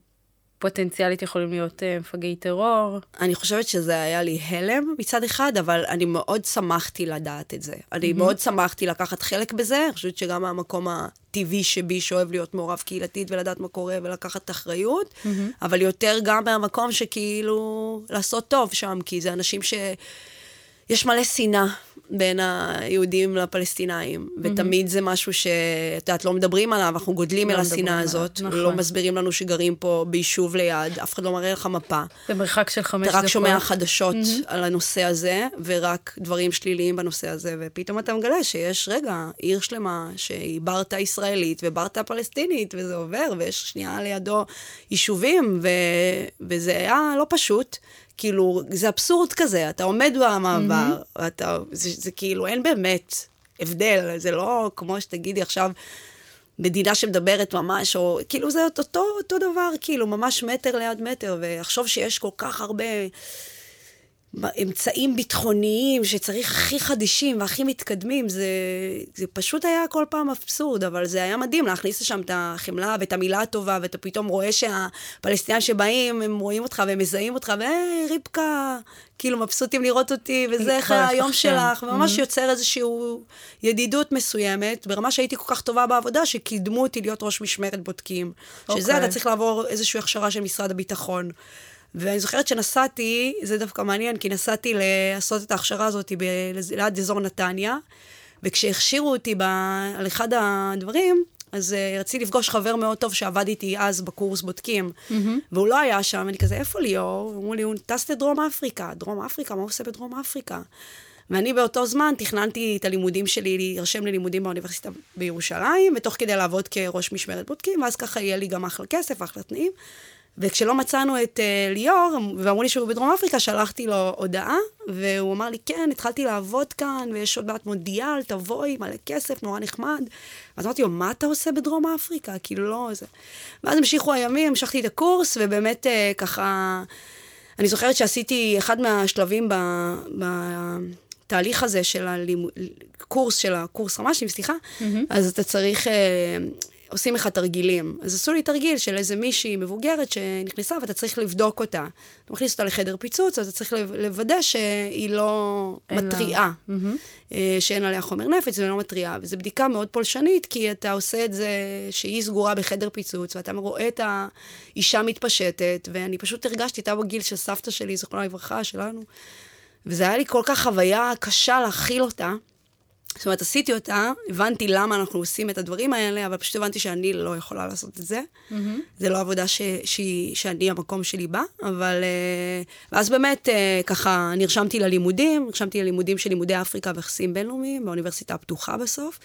פוטנציאלית יכולים להיות מפגעי טרור. אני חושבת שזה היה לי הלם מצד אחד, אבל אני מאוד שמחתי לדעת את זה. אני מאוד שמחתי לקחת חלק בזה. אני חושבת שגם המקום הטבעי שבי שאוהב להיות מעורב קהילתית ולדעת מה קורה ולקחת אחריות, אבל יותר גם מהמקום שכאילו לעשות טוב שם, כי זה אנשים ש... יש מלא שנאה בין היהודים לפלסטינאים, ותמיד זה משהו שאת לא מדברים עליו, אנחנו גודלים אל השנאה הזאת, לא מסבירים לנו שגרים פה ביישוב ליד, אף אחד לא מראה לך מפה. במרחק של חמש דקות. אתה רק שומע חדשות על הנושא הזה, ורק דברים שליליים בנושא הזה, ופתאום אתה מגלה שיש רגע עיר שלמה, שהיא ברטה ישראלית וברטה פלסטינית, וזה עובר, ויש שנייה לידו יישובים, וזה היה לא פשוט, כאילו, זה אבסורד כזה, אתה עומד במעבר, mm-hmm. אתה, זה, זה כאילו, אין באמת הבדל, זה לא כמו שתגידי עכשיו, מדינה שמדברת ממש, או כאילו זה אותו, אותו דבר, כאילו, ממש מטר ליד מטר, וחשוב שיש כל כך הרבה אמצעים ביטחוניים, שצריך הכי חדישים והכי מתקדמים, זה, זה פשוט היה כל פעם אבסורד, אבל זה היה מדהים להכניס לשם את החמלה ואת המילה הטובה, ואתה פתאום רואה שהפלסטינים שבאים, הם רואים אותך והם מזהים אותך, והי, רבקה, כאילו מבסוטים לראות אותי, וזה איך היום שלך, וממש יוצר איזושהי ידידות מסוימת, ברמה שהייתי כל כך טובה בעבודה, שקידמו אותי להיות ראש משמרת בודקים, שזה אתה צריך לעבור איזושהי הכשרה של משרד הביטחון, ואני זוכרת שנסעתי, זה דווקא מעניין, כי נסעתי לעשות את ההכשרה הזאת ליד אזור נתניה, וכשהכשירו אותי על אחד הדברים, אז רציתי לפגוש חבר מאוד טוב שעבד איתי אז בקורס בודקים, והוא לא היה שם, ואני כזה, איפה ליאור? אמרו לי, הוא טס לדרום אפריקה, דרום אפריקה, מה הוא עושה בדרום אפריקה? ואני באותו זמן תכננתי את הלימודים שלי, להירשם ללימודים באוניברסיטה בירושלים, ותוך כדי לעבוד כראש משמרת בודקים, ואז ככה יהיה לי גם אחלה כסף, אחלה תנאים. וכשלא מצאנו את uh, ליאור, ואמרו לי שהוא בדרום אפריקה, שלחתי לו הודעה, והוא אמר לי, כן, התחלתי לעבוד כאן, ויש עוד מעט מודיאל, תבואי, מלא כסף, נורא נחמד. אז אמרתי לו, מה אתה עושה בדרום אפריקה? כאילו לא, זה... ואז המשיכו הימים, המשכתי את הקורס, ובאמת uh, ככה... אני זוכרת שעשיתי אחד מהשלבים ב... ב... תהליך הזה של הקורס, של הקורס רמה שלי, סליחה, אז אתה צריך עושים לך תרגילים. אז עשו לי תרגיל של איזה מישהי מבוגרת שנכנסה, ואתה צריך לבדוק אותה. אתה מכניס אותה לחדר פיצוץ, אז אתה צריך לוודא שהיא לא מטריעה, שאין עליה חומר נפץ, ולא מטריעה. וזו בדיקה מאוד פולשנית, כי אתה עושה את זה שהיא סגורה בחדר פיצוץ, ואתה רואה את האישה מתפשטת, ואני פשוט הרגשתי איתה בגיל של סבתא שלי, זכרונה לברכה שלנו, וזה היה לי כל כך חוויה קשה להכיל אותה. זאת אומרת, עשיתי אותה, הבנתי למה אנחנו עושים את הדברים האלה, אבל פשוט הבנתי שאני לא יכולה לעשות את זה. Mm-hmm. זה לא עבודה ש, ש, שאני המקום שלי בה, אבל... ואז באמת ככה נרשמתי ללימודים, נרשמתי ללימודים של לימודי אפריקה ויחסים בינלאומיים, באוניברסיטה הפתוחה בסוף,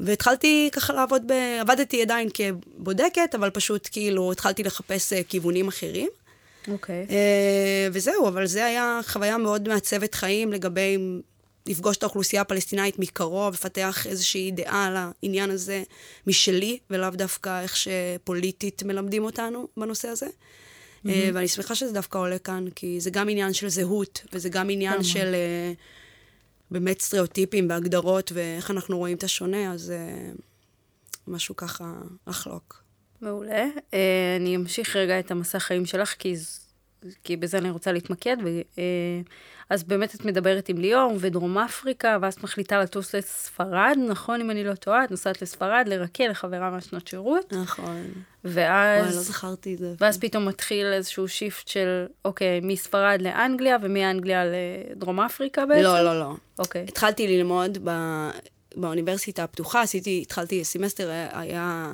והתחלתי ככה לעבוד ב... עבדתי עדיין כבודקת, אבל פשוט כאילו התחלתי לחפש כיוונים אחרים. אוקיי. Okay. וזהו, אבל זה היה חוויה מאוד מעצבת חיים לגבי... לפגוש את האוכלוסייה הפלסטינאית מקרוב, לפתח איזושהי דעה על העניין הזה משלי, ולאו דווקא איך שפוליטית מלמדים אותנו בנושא הזה. Mm-hmm. ואני שמחה שזה דווקא עולה כאן, כי זה גם עניין של זהות, וזה גם עניין mm-hmm. של באמת סטריאוטיפים והגדרות, ואיך אנחנו רואים את השונה, אז משהו ככה לחלוק. מעולה. אני אמשיך רגע את המסע החיים שלך, כי זה... כי בזה אני רוצה להתמקד, אז באמת את מדברת עם ליאור ודרום אפריקה, ואז את מחליטה לטוס לספרד, נכון, אם אני לא טועה, את נוסעת לספרד, לרקה, לחברה מהשנות שירות. נכון. ואז... וואי, לא זכרתי את זה. ואז פתאום מתחיל איזשהו שיפט של, אוקיי, מספרד לאנגליה, ומאנגליה לדרום אפריקה בעצם? לא, לא, לא. אוקיי. התחלתי ללמוד באוניברסיטה הפתוחה, התחלתי סמסטר, היה...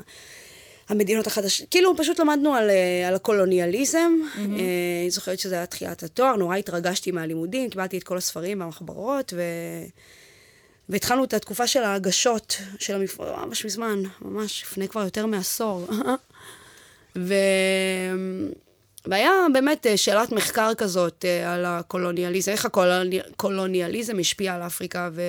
המדינות החדשות, כאילו פשוט למדנו על, על הקולוניאליזם, mm-hmm. אני זוכרת שזה היה תחיית התואר, נורא התרגשתי מהלימודים, קיבלתי את כל הספרים והמחברות, ו... והתחלנו את התקופה של ההגשות, של המפרש, ממש מזמן, ממש לפני כבר יותר מעשור. ו... והיה באמת שאלת מחקר כזאת על הקולוניאליזם, איך הקולוניאליזם השפיע על אפריקה, ו...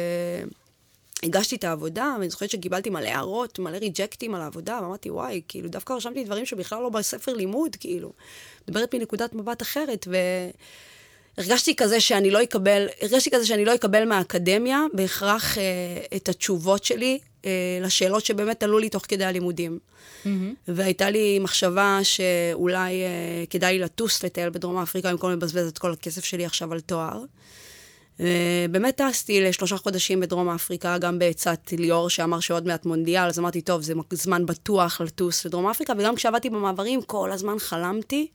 הגשתי את העבודה, ואני זוכרת שקיבלתי מלא הערות, מלא ריג'קטים על העבודה, ואמרתי, וואי, כאילו, דווקא רשמתי דברים שבכלל לא בספר לימוד, כאילו, מדברת מנקודת מבט אחרת, והרגשתי כזה שאני לא אקבל, הרגשתי כזה שאני לא אקבל מהאקדמיה, בהכרח אה, את התשובות שלי, אה, לשאלות שבאמת עלו לי תוך כדי הלימודים. Mm-hmm. והייתה לי מחשבה שאולי אה, כדאי לי לטוס לטייל בדרום אפריקה, במקום לבזבז את כל הכסף שלי עכשיו על תואר. ובאמת טסתי לשלושה חודשים בדרום אפריקה, גם בעצת ליאור שאמר שעוד מעט מונדיאל, אז אמרתי, טוב, זה זמן בטוח לטוס לדרום אפריקה, וגם כשעבדתי במעברים, כל הזמן חלמתי,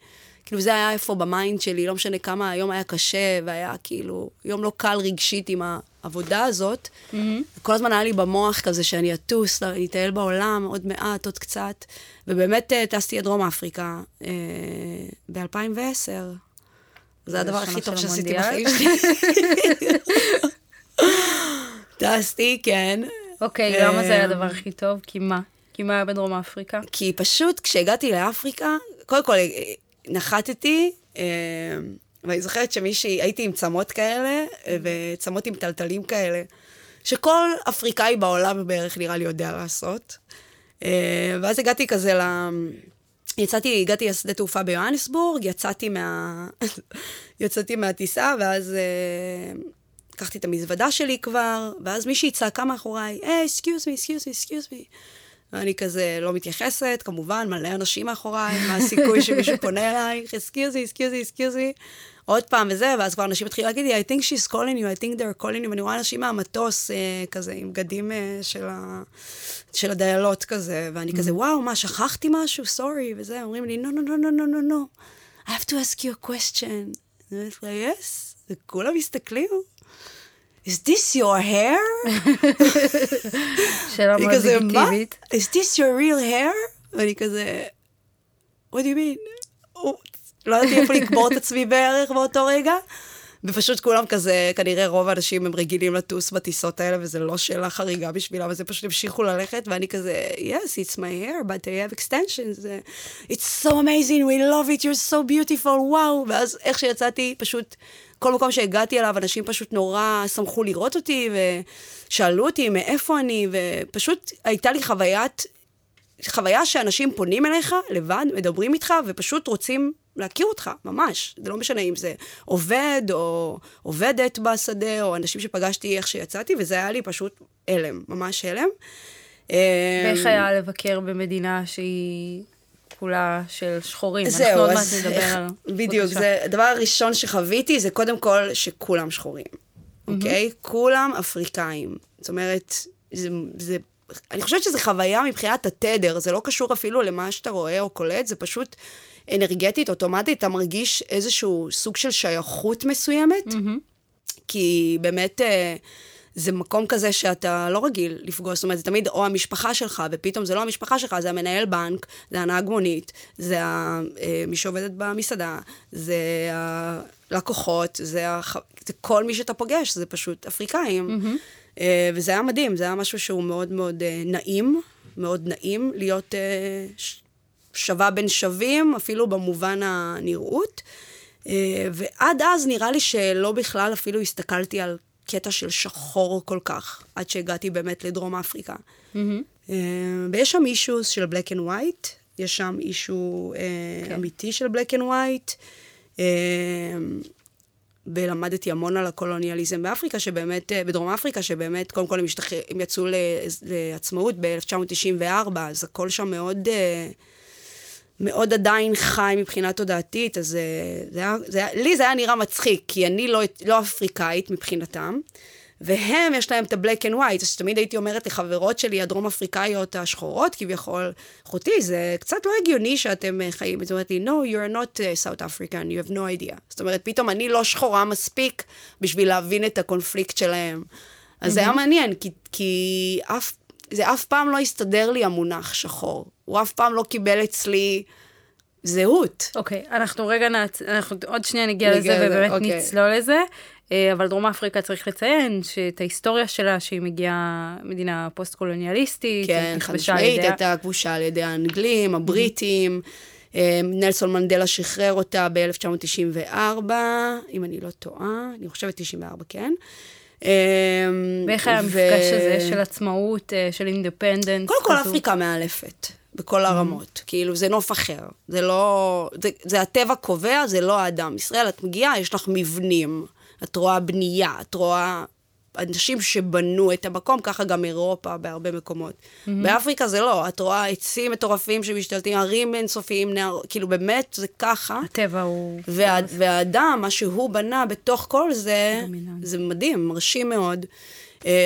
כאילו זה היה איפה במיינד שלי, לא משנה כמה, היום היה קשה, והיה כאילו, יום לא קל רגשית עם העבודה הזאת, mm-hmm. כל הזמן היה לי במוח כזה שאני אטוס, אני אטייל בעולם עוד מעט, עוד קצת, ובאמת טסתי לדרום אפריקה ב-אלפיים ועשר. זה הדבר הכי טוב שעשיתי בחיים שלי. טסתי, כן. אוקיי, למה זה היה הדבר הכי טוב? כי מה? כי מה היה בדרום אפריקה? כי פשוט כשהגעתי לאפריקה, קודם כל נחתתי, ואני זוכרת שמישהי, הייתי עם צמות כאלה, וצמות עם טלטלים כאלה, שכל אפריקאי בעולם בערך נראה לי יודע לעשות. ואז הגעתי כזה ל... יצאתי, הגעתי לשדה תעופה ביואנסבורג, יצאתי מה... יצאתי מהטיסה, ואז uh, קחתי את המזוודה שלי כבר, ואז מישהי צעקה מאחוריי, היי, סקיוז מי, סקיוז מי, סקיוז מי. ואני כזה לא מתייחסת, כמובן, מלא אנשים מאחוריי, מה הסיכוי שמישהו פונה אליי, סקיוז מי, סקיוז מי, סקיוז מי. עוד פעם וזה, ואז כבר אנשים התחילים להגיד לי, I think she's calling you, I think they're calling you, ואני רואה אנשים מהמטוס כזה, עם גדים של, ה... של הדיילות כזה, ואני mm-hmm. כזה, וואו, מה, שכחתי משהו, סורי, וזה, אומרים לי, no, no, no, no, no, no, I have to ask you a question. אני אומרת לה, yes, וכולם מסתכלים, is this your hair? שאלה מאוד דיקטיבית. is this your real hair? ואני כזה, what do you mean? Oh, לא ידעתי איפה לקבור את עצמי בערך באותו רגע, ופשוט כולם כזה, כנראה רוב האנשים הם רגילים לטוס בטיסות האלה, וזה לא שאלה חריגה בשבילה, וזה פשוט המשיכו ללכת, ואני כזה, yes, it's my hair, but I have extensions, it's so amazing, we love it, you're so beautiful, wow, ואז איך שיצאתי, פשוט, כל מקום שהגעתי אליו, אנשים פשוט נורא שמחו לראות אותי, ושאלו אותי מאיפה אני, ופשוט הייתה לי חוויית, חוויה שאנשים פונים אליך, לבד, מדברים איתך, ופשוט רוצים להכיר אותך, ממש. זה לא משנה אם זה עובד, או עובדת בשדה, או אנשים שפגשתי איך שיצאתי, וזה היה לי פשוט אלם, ממש אלם. ואיך היה לבקר במדינה שהיא כולה של שחורים? זהו, אנחנו עוד מעט נדבר על... בדיוק, זה הדבר הראשון שחוויתי, זה קודם כל שכולם שחורים, אוקיי? כולם אפריקאים. זאת אומרת, זה... אני חושבת שזה חוויה מבחינת התדר, זה לא קשור אפילו למה שאתה רואה או קולט, זה פשוט אנרגטית, אוטומטית, אתה מרגיש איזשהו סוג של שייכות מסוימת, כי באמת... זה מקום כזה שאתה לא רגיל לפגוש, זאת אומרת, זה תמיד או המשפחה שלך, ופתאום זה לא המשפחה שלך, זה המנהל בנק, זה הנהג מונית, זה מי שעובדת במסעדה, זה הלקוחות, זה, הח... זה כל מי שאתה פוגש, זה פשוט אפריקאים, mm-hmm. וזה היה מדהים, זה היה משהו שהוא מאוד מאוד נעים, מאוד נעים להיות שווה בין שווים, אפילו במובן הנראות, ועד אז נראה לי שלא בכלל אפילו הסתכלתי על קטע של שחור כל כך, עד שהגעתי באמת לדרום אפריקה. ויש שם אישו של black and white, יש שם אישו אמיתי של black and white, ולמדתי המון על הקולוניאליזם באפריקה, שבאמת, בדרום אפריקה, שבאמת, קודם כל הם יצאו לעצמאות ב-אלף תשע מאות תשעים וארבע, אז הכל שם מאוד... מאוד עדיין חי מבחינה תודעתית, אז זה היה, זה היה, לי זה היה נראה מצחיק, כי אני לא, לא אפריקאית מבחינתם, והם יש להם את ה-black and white, אז תמיד הייתי אומרת לחברות שלי, הדרום אפריקאיות השחורות, כביכול, חוטי, זה קצת לא הגיוני שאתם חיים, זאת אומרת לי, no, you're not South African, you have no idea. זאת אומרת, פתאום אני לא שחורה מספיק, בשביל להבין את הקונפליקט שלהם. אז mm-hmm. זה היה מעניין, כי, כי אף, זה אף פעם לא הסתדר לי המונח שחור, הוא אף פעם לא קיבל אצלי זהות. אוקיי, אנחנו רגע, אנחנו עוד שנייה נגיע לזה ובאמת נצלול לזה, אבל דרום אפריקה צריך לציין שאת ההיסטוריה שלה, שהיא מגיעה מדינה פוסט-קולוניאליסטית, כן, חד משמעית, הייתה כבושה על ידי האנגלים, הבריטים, נלסון מנדלה שחרר אותה ב-אלף תשע מאות תשעים וארבע, אם אני לא טועה, אני חושבת תשעים וארבע, כן. ואיך היה המפגש הזה של עצמאות, של אינדפנדנס? קודם כל אפריקה מאלפת. בכל הרמות, כאילו זה נוף אחר, זה לא, זה, זה הטבע קובע, זה לא האדם. ישראל, את מגיעה, יש לך מבנים, את רואה בנייה, את רואה אנשים שבנו את המקום, ככה גם אירופה בהרבה מקומות. באפריקה זה לא, את רואה עצים מטורפים שמשתלטים, ערים אינסופיים, נער, כאילו באמת זה ככה. הטבע הוא... וה, והאדם, מה שהוא בנה בתוך כל זה, זה מדהים, מרשים מאוד.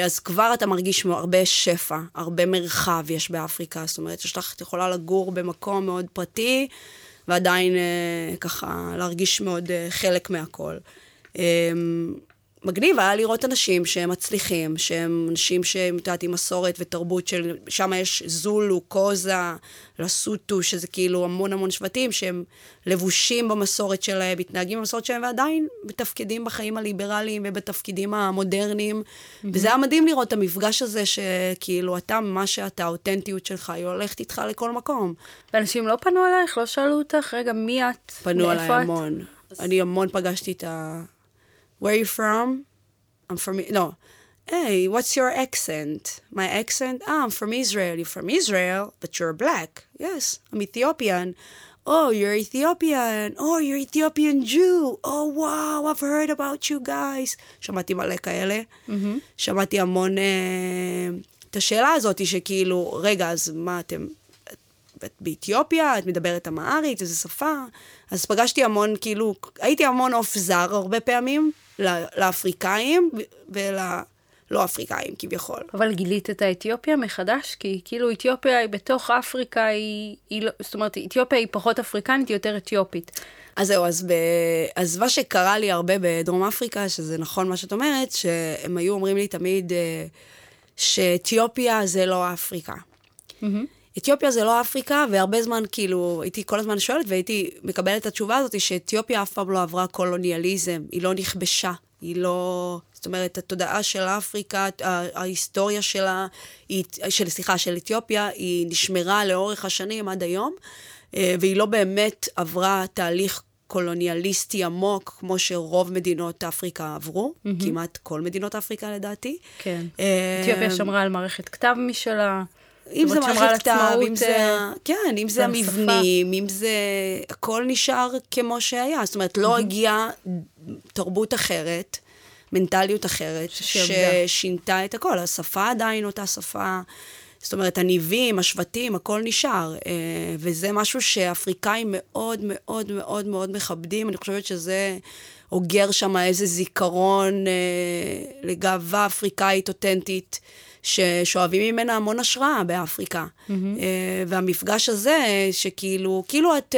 אז כבר אתה מרגיש הרבה שפע, הרבה מרחב יש באפריקה, זאת אומרת, יש לך, את יכולה לגור במקום מאוד פרטי, ועדיין ככה להרגיש מאוד חלק מהכל. מגניב היה לראות אנשים שהם מצליחים, שהם אנשים שמתעת עם מסורת ותרבות, שם יש זולו, קוזה, לסוטו, שזה כאילו המון המון שבטים, שהם לבושים במסורת שלהם, מתנהגים במסורת שלהם, ועדיין בתפקידים בחיים הליברליים ובתפקידים המודרניים, mm-hmm. וזה היה מדהים לראות את המפגש הזה, שכאילו אתה, מה שאתה, האותנטיות שלך, היא הולכת איתך לכל מקום. ואנשים לא פנו עלייך, לא שאלו אותך, רגע, מי את? פנו עליי המון. אז... אני המון פגשתי את ה... Where are you from? I'm from... No. Hey, what's your accent? My accent? Ah, I'm from Israel. You're from Israel, but you're black. Yes, I'm Ethiopian. Oh, you're Ethiopian. Oh, you're Ethiopian Jew. Oh, wow, I've heard about you guys. שמעתי מלא כאלה. שמעתי המון... את השאלה הזאת שכאילו, רגע, אז מה אתם... את באתיופיה, את מדברת אמהרית, איזו שפה. אז פגשתי המון, כאילו, הייתי המון אוף זר הרבה פעמים, לאפריקאים ולא אפריקאים, כביכול. אבל גילית את האתיופיה מחדש, כי כאילו אתיופיה היא בתוך אפריקה, היא, היא לא, זאת אומרת, אתיופיה היא פחות אפריקנית, היא יותר אתיופית. אז זהו, אז, ב, אז מה שקרה לי הרבה בדרום אפריקה, שזה נכון מה שאת אומרת, שהם היו אומרים לי תמיד, שאתיופיה זה לא אפריקה. אהם. אתיופיה זה לא אפריקה, והרבה זמן כאילו, הייתי כל הזמן שואלת, והייתי מקבלת את התשובה הזאת, שאתיופיה אף פעם לא עברה קולוניאליזם, היא לא נכבשה, היא לא... זאת אומרת, התודעה של אפריקה, ההיסטוריה שלה, היא, של, סליחה, של אתיופיה, היא נשמרה לאורך השנים עד היום, והיא לא באמת עברה תהליך קולוניאליסטי עמוק, כמו שרוב מדינות אפריקה עברו, mm-hmm. כמעט כל מדינות אפריקה לדעתי. כן, אתיופיה שמרה על מערכת כתב משלה, אם זה מערכת כתב, אם זה... כן, אם זה המבנים, אם זה... הכל נשאר כמו שהיה. זאת אומרת, לא הגיעה תרבות אחרת, מנטליות אחרת, ששינתה את הכל. השפה עדיין אותה שפה, זאת אומרת, הניבים, השבטים, הכל נשאר, וזה משהו שאפריקאים מאוד מאוד מאוד מאוד מכבדים, אני חושבת שזה אוגר שם איזה זיכרון לגאווה אפריקאית אותנטית, ששואבים ממנה המון השראה באפריקה, והמפגש הזה שכאילו, כאילו את...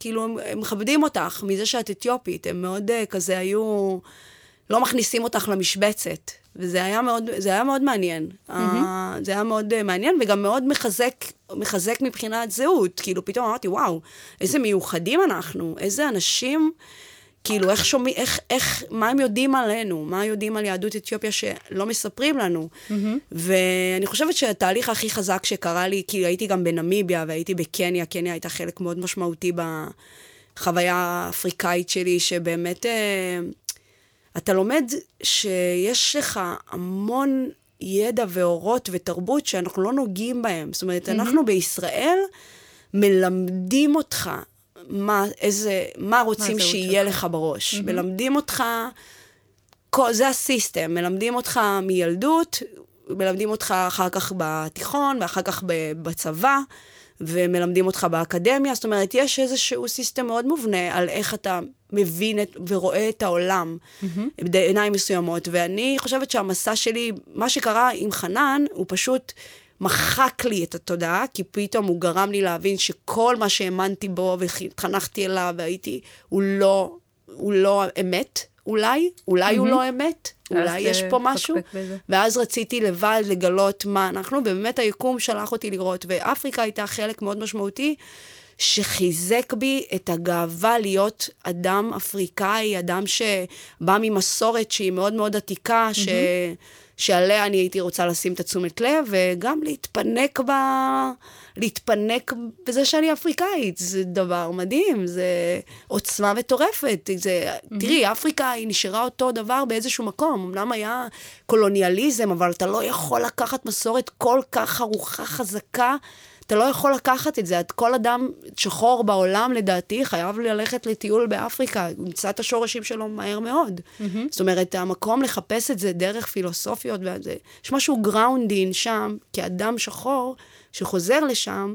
כאילו, הם מכבדים אותך מזה שאת אתיופית, הם מאוד כזה היו, לא מכניסים אותך למשבצת, וזה היה מאוד, זה היה מאוד מעניין, mm-hmm. ה, זה היה מאוד מעניין, וגם מאוד מחזק, מחזק מבחינת זהות, כאילו פתאום אמרתי, וואו, איזה מיוחדים אנחנו, איזה אנשים, כאילו, איך שומע, איך, איך, מה הם יודעים עלינו, מה יודעים על יהדות אתיופיה שלא מספרים לנו, mm-hmm. ואני חושבת שהתהליך הכי חזק שקרה לי, כאילו הייתי גם בנמיביה והייתי בקניה, קניה הייתה חלק מאוד משמעותי בחוויה האפריקאית שלי, שבאמת אה, אתה לומד שיש לך המון ידע ואורות ותרבות שאנחנו לא נוגעים בהם, זאת אומרת, mm-hmm. אנחנו בישראל מלמדים אותך, מה, איזה, מה רוצים שיהיה לך בראש. Mm-hmm. מלמדים אותך, זה הסיסטם, מלמדים אותך מילדות, מלמדים אותך אחר כך בתיכון, ואחר כך בצבא, ומלמדים אותך באקדמיה, זאת אומרת, יש איזשהו סיסטם מאוד מובנה, על איך אתה מבין את, ורואה את העולם, mm-hmm. בעיניים מסוימות, ואני חושבת שהמסע שלי, מה שקרה עם חנן, הוא פשוט... מחק לי את התודעה, כי פתאום הוא גרם לי להבין שכל מה שהאמנתי בו והתחנכתי אליו והייתי, הוא לא, הוא לא אמת, אולי, אולי הוא לא אמת, אולי יש פה משהו, ואז רציתי לבד לגלות מה אנחנו, ובאמת היקום שלח אותי לראות, ואפריקה הייתה חלק מאוד משמעותי, שחיזק בי את הגאווה להיות אדם אפריקאי, אדם שבא ממסורת שהיא מאוד מאוד עתיקה, ש... שעליה אני הייתי רוצה לשים את תשומת לב, וגם להתפנק ב... להתפנק בזה שאני אפריקאית, זה דבר מדהים, זה עוצמה מטורפת, זה... Mm-hmm. תראי, אפריקה היא נשארה אותו דבר באיזשהו מקום, אמנם היה קולוניאליזם, אבל אתה לא יכול לקחת מסורת כל כך ארוכה חזקה, אתה לא יכול לקחת את זה, את כל אדם שחור בעולם, לדעתי, חייב ללכת לטיול באפריקה, נמצא את השורשים שלו מהר מאוד. Mm-hmm. זאת אומרת, המקום לחפש את זה דרך פילוסופיות, וזה, יש משהו גראונדין שם, כאדם שחור, שחוזר לשם,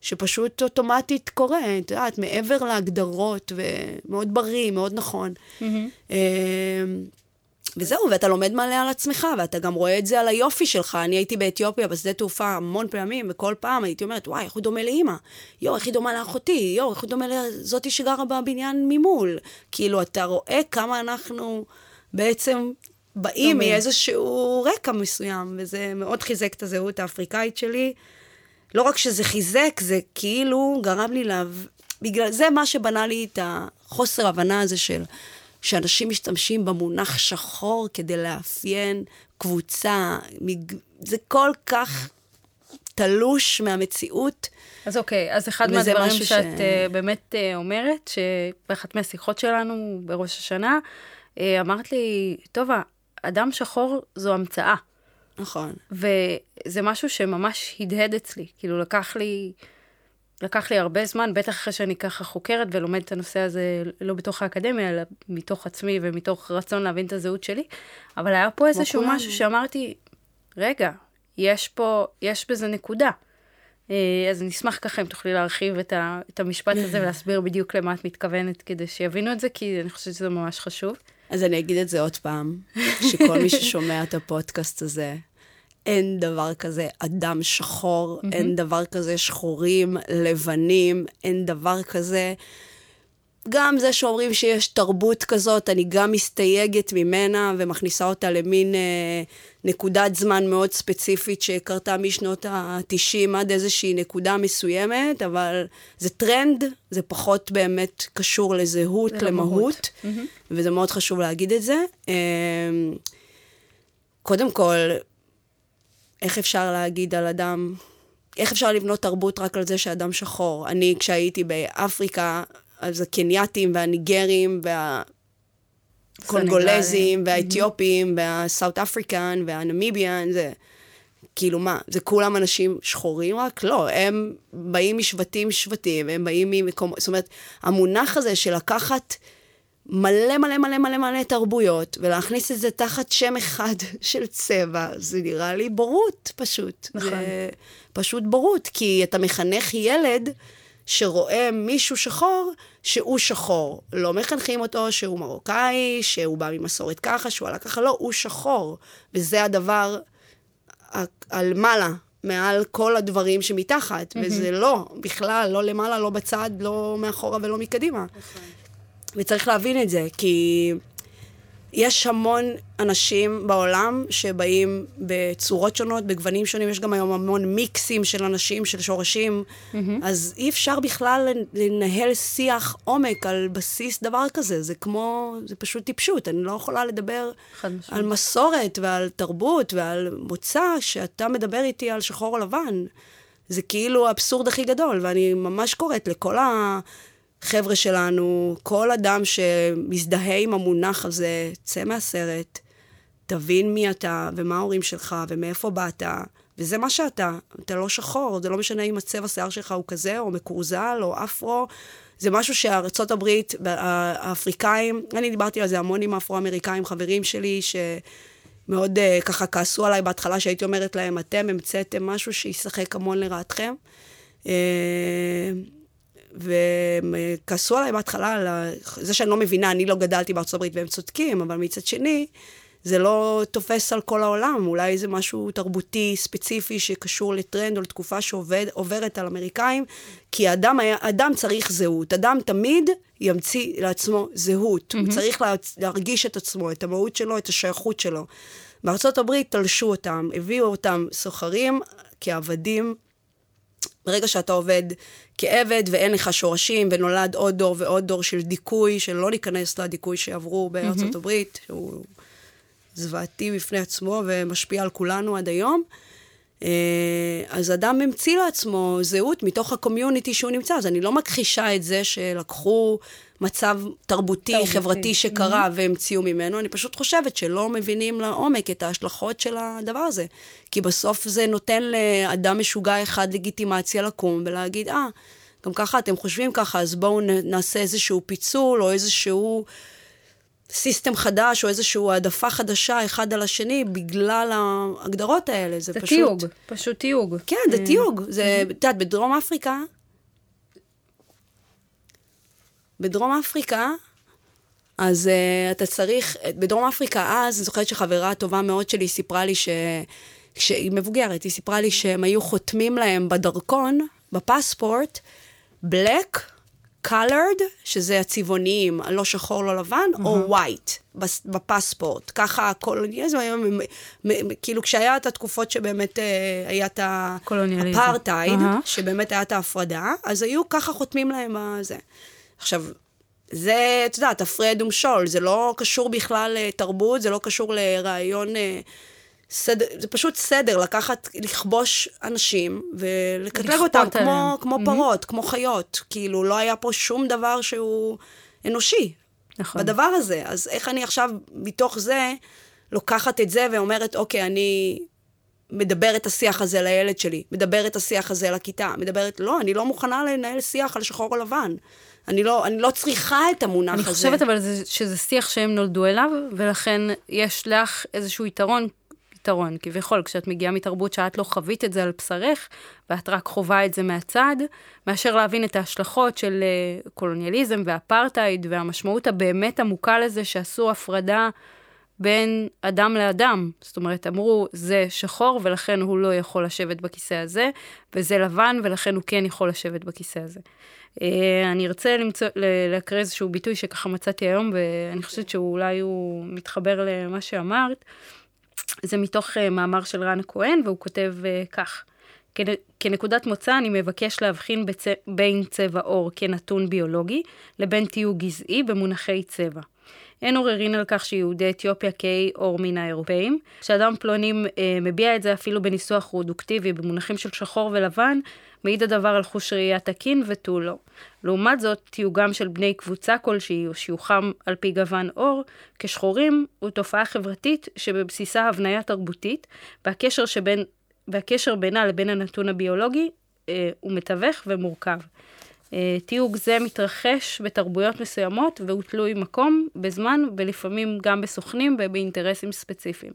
שפשוט אוטומטית קורה, את יודעת, מעבר להגדרות, ומאוד בריא, מאוד נכון. Mm-hmm. וזהו, ואתה לומד מלא על עצמך, ואתה גם רואה את זה על היופי שלך. אני הייתי באתיופיה, בשדה תעופה, המון פעמים, וכל פעם הייתי אומרת, וואי, איך הוא דומה לאמא? יו, איך היא דומה לאחותי? יו, איך הוא דומה לזאתי שגרה בבניין ממול? כאילו, אתה רואה כמה אנחנו בעצם באים מאיזשהו רקע מסוים, וזה מאוד חיזק את הזהות האפריקאית שלי. לא רק שזה חיזק, זה כאילו גרם לי להב... בגלל... זה מה שבנה לי את החוסר הבנה הזה של... שאנשים משתמשים במונח שחור כדי לאפיין קבוצה, זה כל כך תלוש מהמציאות. אז אוקיי, אז אחד מהדברים שאת באמת אומרת, שבאחת מהשיחות שלנו בראש השנה, אמרת לי, טובה, אדם שחור זו המצאה. נכון. וזה משהו שממש הדהד אצלי, כאילו לקח לי... לקח לי הרבה זמן, בטח אחרי שאני ככה חוקרת ולומד את הנושא הזה לא בתוך האקדמיה, אלא מתוך עצמי ומתוך רצון להבין את הזהות שלי, אבל היה פה איזשהו משהו שאמרתי, רגע, יש פה, יש בזה נקודה. אז אני אשמח ככה אם תוכלי להרחיב את, ה, את המשפט הזה ולהסביר בדיוק למה את מתכוונת, כדי שיבינו את זה, כי אני חושבת שזה ממש חשוב. אז אני אגיד את זה עוד פעם, שכל מי ששומע את הפודקאסט הזה, אין דבר כזה אדם שחור, mm-hmm. אין דבר כזה שחורים, לבנים, אין דבר כזה. גם זה שאומרים שיש תרבות כזאת, אני גם מסתייגת ממנה, ומכניסה אותה למין אה, נקודת זמן מאוד ספציפית, שקרתה משנות ה-תשעים עד איזושהי נקודה מסוימת, אבל זה טרנד, זה פחות באמת קשור לזהות, למהות, mm-hmm. וזה מאוד חשוב להגיד את זה. אה, קודם כל, איך אפשר להגיד על אדם, איך אפשר לבנות תרבות רק על זה שאדם שחור? אני, כשהייתי באפריקה, אז הקנייתים והניגרים והקונגולזים והאתיופים והסאוט אפריקן והנמיביאן, זה כאילו מה, זה כולם אנשים שחורים רק? לא, הם באים משבטים שבטים, הם באים ממקום, זאת אומרת, המונח הזה של לקחת מלא מלא מלא מלא מלא תרבויות, ולהכניס את זה תחת שם אחד של צבע, זה נראה לי בורות פשוט. נכון. זה פשוט בורות, כי אתה מחנך ילד שרואה מישהו שחור, שהוא שחור. לא מחנכים אותו שהוא מרוקאי, שהוא בא ממסורת ככה, שהוא עלה ככה, לא, הוא שחור. וזה הדבר על מעלה, מעל כל הדברים שמתחת, mm-hmm. וזה לא, בכלל, לא למעלה, לא בצד, לא מאחורה ולא מקדימה. נכון. וצריך להבין את זה, כי יש המון אנשים בעולם שבאים בצורות שונות, בגוונים שונים, יש גם היום המון מיקסים של אנשים, של שורשים, mm-hmm. אז אי אפשר בכלל לנהל שיח עומק על בסיס דבר כזה, זה כמו, זה פשוט טיפשות, אני לא יכולה לדבר על מסורת ועל תרבות ועל מוצא, שאתה מדבר איתי על שחור או לבן, זה כאילו האבסורד הכי גדול, ואני ממש קוראת לכל ה... חבר'ה שלנו, כל אדם שמזדהה עם המונח הזה, צא מהסרט, תבין מי אתה, ומה ההורים שלך, ומאיפה באת, וזה מה שאתה, אתה לא שחור, זה לא משנה אם הצבע שיער שלך הוא כזה, או מקורזל, או אפרו, זה משהו שארצות הברית, האפריקאים, אני דיברתי על זה המון עם האפרו-אמריקאים, חברים שלי, שמאוד ככה כעסו עליי בהתחלה, שהייתי אומרת להם, אתם המצאתם משהו שישחק המון לרעתכם, וכעסו עליי בהתחלה על זה שאני לא מבינה, אני לא גדלתי בארצות הברית והם צודקים, אבל מצד שני, זה לא תופס על כל העולם, אולי זה משהו תרבותי, ספציפי, שקשור לטרנד או לתקופה שעוברת על אמריקאים, כי אדם, אדם צריך זהות, אדם תמיד ימציא לעצמו זהות, mm-hmm. הוא צריך להרגיש את עצמו, את המהות שלו, את השייכות שלו. בארצות הברית תלשו אותם, הביאו אותם סוחרים כעבדים, ברגע שאתה עובד כעבד ואין לך שורשים, ונולד עוד דור ועוד דור של דיכוי, שלא ניכנס לדיכוי שעברו בארצות mm-hmm. הברית, שהוא זוועתי בפני עצמו ומשפיע על כולנו עד היום, אז אדם ממציא לעצמו זהות מתוך הקומיוניטי שהוא נמצא, אז אני לא מכחישה את זה שלקחו מצב תרבותי, תרבותי. חברתי שקרה mm-hmm. והמציאו ממנו, אני פשוט חושבת שלא מבינים לעומק את ההשלכות של הדבר הזה, כי בסוף זה נותן לאדם משוגע אחד לגיטימציה לקום ולהגיד, אה, ah, גם ככה אתם חושבים ככה, אז בואו נעשה איזשהו פיצול או איזשהו... סיסטם חדש, או איזשהו העדפה חדשה אחד על השני, בגלל ההגדרות האלה, זה, זה פשוט... זה תיוג, פשוט תיוג. כן, זה תיוג. זה, את יודעת, בדרום אפריקה, בדרום אפריקה, אז uh, אתה צריך, בדרום אפריקה, אז אני זוכרת שחברה טובה מאוד שלי סיפרה לי ש... כשהיא מבוגרת, היא סיפרה לי שהם היו חותמים להם בדרכון, בפספורט, black, colored, שזה הצבעוניים, לא שחור, לא לבן, mm-hmm. או white, בפספורט. ככה הכל, כאילו כשהיה את התקופות שבאמת היה את האפרטייד, uh-huh. שבאמת היה את ההפרדה, אז היו ככה חותמים להם זה. עכשיו, זה, אתה יודע, תפרד ומשול, זה לא קשור בכלל לתרבות, זה לא קשור לרעיון... סדר, זה פשוט סדר, לקחת, לכבוש אנשים ולקטלג אותם כמו, כמו פרות, mm-hmm. כמו חיות, כאילו לא היה פה שום דבר שהוא אנושי, נכון. בדבר הזה, אז איך אני עכשיו מתוך זה לוקחת את זה ואומרת, אוקיי, אני מדברת את השיח הזה לילד שלי, מדברת את השיח הזה לכיתה, מדברת, לא, אני לא מוכנה לנהל שיח על שחור או לבן, אני לא, אני לא צריכה את המונח הזה. אני חושבת אבל זה, שזה שיח שהם נולדו אליו, ולכן יש לך איזשהו יתרון, יתרון, כביכול, כשאת מגיעה מתרבות שאת לא חווית את זה על בשרך, ואת רק חווה את זה מהצד, מאשר להבין את ההשלכות של קולוניאליזם והאפרטייד, והמשמעות הבאמת עמוקה לזה שעשו הפרדה בין אדם לאדם. זאת אומרת, אמרו, זה שחור, ולכן הוא לא יכול לשבת בכיסא הזה, וזה לבן, ולכן הוא כן יכול לשבת בכיסא הזה. אני ארצה למצוא, להקריא איזשהו ביטוי שככה מצאתי היום, ואני חושבת שאולי הוא מתחבר למה שאמרת. זה מתוך uh, מאמר של רן הכהן, והוא כותב uh, כך, כנקודת מוצא אני מבקש להבחין בצ... בין צבע עור כנתון ביולוגי, לבין תיוג גזעי במונחי צבע. אין עוררין על כך שיהודי אתיופיה כאי עור מן האירופאים, כשאדם פלונים uh, מביע את זה אפילו בניסוח רודוקטיבי, במונחים של שחור ולבן, מעיד הדבר על חוש ראייה תקין ותו לא. לעומת זאת, תיוגם של בני קבוצה כלשהי, או שיוחם על פי גוון אור, כשחורים, הוא תופעה חברתית שבבסיסה הבניה תרבותית, והקשר, שבין, והקשר בינה לבין הנתון הביולוגי אה, הוא מתווך ומורכב. Uh, תיוג זה מתרחש בתרבויות מסוימות, והוא תלוי מקום, בזמן, ולפעמים גם בסוכנים ובאינטרסים ספציפיים.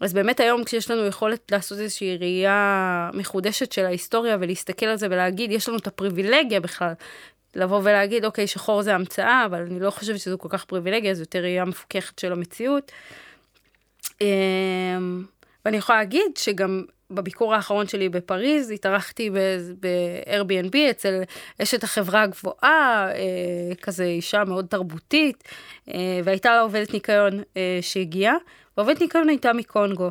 אז באמת היום כשיש לנו יכולת לעשות איזושהי ראייה מחודשת של ההיסטוריה, ולהסתכל על זה ולהגיד, יש לנו את הפריבילגיה בכלל, לבוא ולהגיד, אוקיי, שחור זה המצאה, אבל אני לא חושבת שזו כל כך פריבילגיה, זו יותר ראייה מפוכחת של המציאות. ואני יכולה להגיד שגם בביקור האחרון שלי בפריז, התארחתי ב-Airbnb אצל אשת החברה הגבוהה, כזה אישה מאוד תרבותית, והייתה לה עובדת ניקיון שהגיעה, ועובדת ניקיון הייתה מקונגו,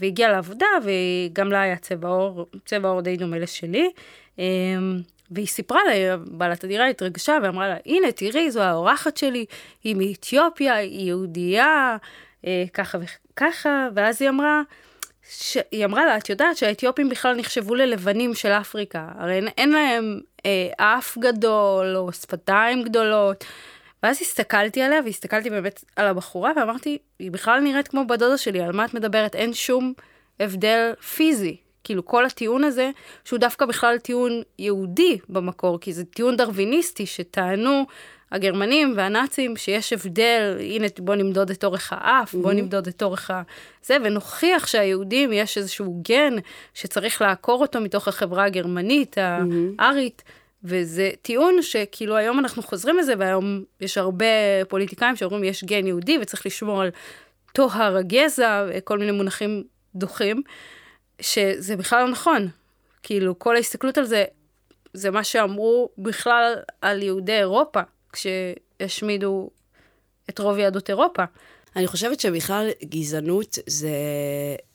והגיעה לעבודה, וגם לה היה צבע עור, צבע עור די דומה לשלי, והיא סיפרה לה, בעלת הדירה התרגשה, ואמרה לה, הנה תראי, זו האורחת שלי, היא מאתיופיה, היא יהודייה, ככה וככה, ואז היא אמרה, ש... היא אמרה לה, את יודעת שהאתיופים בכלל נחשבו ללבנים של אפריקה, הרי אין, אין להם אה, אף גדול או שפתיים גדולות, ואז הסתכלתי עליה, והסתכלתי באמת על הבחורה, ואמרתי, היא בכלל נראית כמו בדודה שלי, על מה את מדברת, אין שום הבדל פיזי, כאילו כל הטיעון הזה, שהוא דווקא בכלל טיעון יהודי במקור, כי זה טיעון דרוויניסטי שטענו הגרמנים והנאצים, שיש הבדל, הנה בוא נמדוד את אורך האף, בוא נמדוד את אורך הזה, ונוכיח שהיהודים יש איזשהו גן שצריך לעקור אותו מתוך החברה הגרמנית, הארית, וזה טיעון שכאילו היום אנחנו חוזרים לזה, והיום יש הרבה פוליטיקאים שאומרים יש גן יהודי, וצריך לשמור על טוהר הגזע, כל מיני מונחים דוחים, שזה בכלל לא נכון. כאילו כל ההסתכלות על זה, זה מה שאמרו בכלל על יהודי אירופה, כשהשמידו את רוב יהדות אירופה. אני חושבת שבכלל גזענות זה,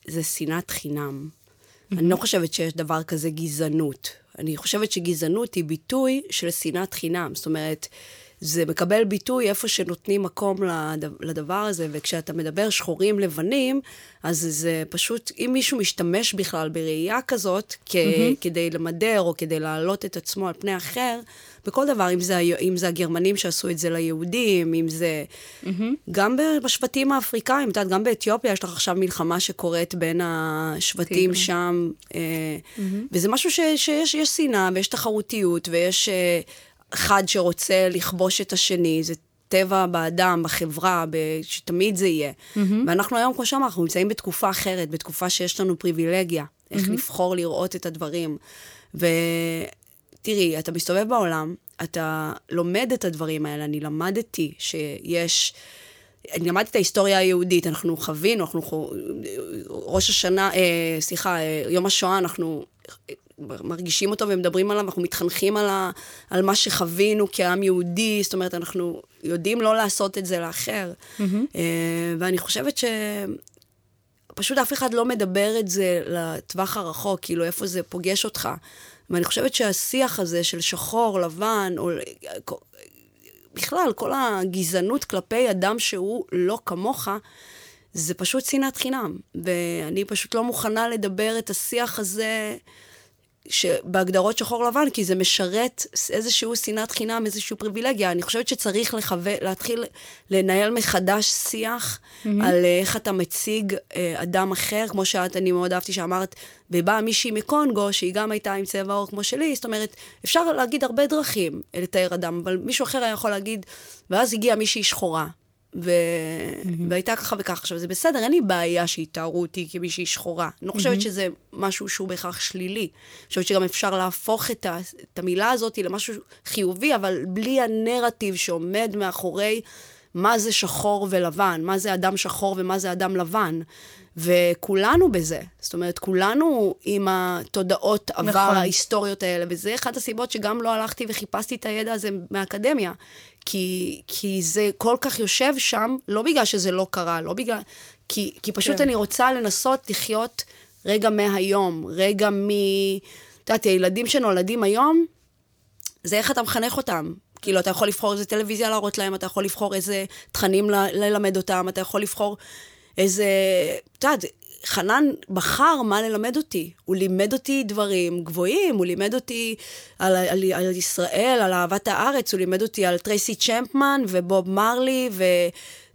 זה שנאת חינם. Mm-hmm. אני לא חושבת שיש דבר כזה גזענות. אני חושבת שגזענות היא ביטוי של שנאת חינם. זאת אומרת, זה מקבל ביטוי איפה שנותנים מקום לדבר הזה, וכשאתה מדבר שחורים לבנים, אז זה פשוט, אם מישהו משתמש בכלל בראייה כזאת, כ- mm-hmm. כדי למדר או כדי להעלות את עצמו על פני אחר, בכל דבר, אם זה, אם זה הגרמנים שעשו את זה ליהודים, אם זה... Mm-hmm. גם בשבטים האפריקאים, אתה יודע, גם באתיופיה יש לך עכשיו מלחמה שקורית בין השבטים שם, mm-hmm. וזה משהו ש- שיש יש שנאה, ויש תחרותיות, ויש... אחד שרוצה לכבוש את השני, זה טבע באדם, בחברה, שתמיד זה יהיה. Mm-hmm. ואנחנו היום, כמו שאמרנו, אנחנו נמצאים בתקופה אחרת, בתקופה שיש לנו פריבילגיה, איך mm-hmm. לבחור לראות את הדברים. ותראי, אתה מסתובב בעולם, אתה לומד את הדברים האלה, אני למדתי שיש... אני למדתי את ההיסטוריה היהודית, אנחנו חווינו, אנחנו... ראש השנה, אה, סליחה, אה, יום השואה, אנחנו... מרגישים אותו ומדברים עליו, אנחנו מתחנכים על, ה, על מה שחווינו כעם יהודי, זאת אומרת, אנחנו יודעים לא לעשות את זה לאחר. Mm-hmm. Uh, ואני חושבת שפשוט אף אחד לא מדבר את זה לטווח הרחוק, כאילו איפה זה פוגש אותך. ואני חושבת שהשיח הזה של שחור, לבן, או... בכלל, כל הגזענות כלפי אדם שהוא לא כמוך, זה פשוט שנאת חינם. ואני פשוט לא מוכנה לדבר את השיח הזה... שבהגדרות שחור לבן, כי זה משרת איזשהו שנאת חינם, איזשהו פריבילגיה. אני חושבת שצריך לחווה, להתחיל לנהל מחדש שיח mm-hmm. על איך אתה מציג אדם אחר, כמו שאת, אני מאוד אהבתי שאמרת, ובאה מישהי מקונגו, שהיא גם הייתה עם צבע עור כמו שלי, זאת אומרת, אפשר להגיד הרבה דרכים לתאר אדם, אבל מישהו אחר היה יכול להגיד, ואז הגיעה מישהי שחורה, ו... mm-hmm. והייתה ככה וככה. עכשיו, זה בסדר, אין לי בעיה שהתארו אותי כמישהי שחורה. אני לא mm-hmm. חושבת שזה משהו שהוא בהכרח שלילי. אני חושבת שגם אפשר להפוך את, ה... את המילה הזאת למשהו חיובי, אבל בלי הנרטיב שעומד מאחורי מה זה שחור ולבן, מה זה אדם שחור ומה זה אדם לבן. וכולנו בזה. זאת אומרת, כולנו עם התודעות עבר נכון. ההיסטוריות האלה, וזה אחת הסיבות שגם לא הלכתי וחיפשתי את הידע הזה מהאקדמיה. כי, כי זה כל כך יושב שם, לא בגלל שזה לא קרה, לא בגלל, כי, כי פשוט כן. אני רוצה לנסות לחיות רגע מהיום, רגע מ... אתה יודעת, הילדים שנולדים היום, זה איך אתה מחנך אותם. כאילו, אתה יכול לבחור איזה טלוויזיה להראות להם, אתה יכול לבחור איזה תכנים ל- ללמד אותם, אתה יכול לבחור איזה... אתה יודעת, חנן בחר מה ללמד אותי. הוא לימד אותי דברים גבוהים, הוא לימד אותי על, על, על ישראל, על אהבת הארץ, הוא לימד אותי על טרייסי צ'מפמן ובוב מרלי, ו,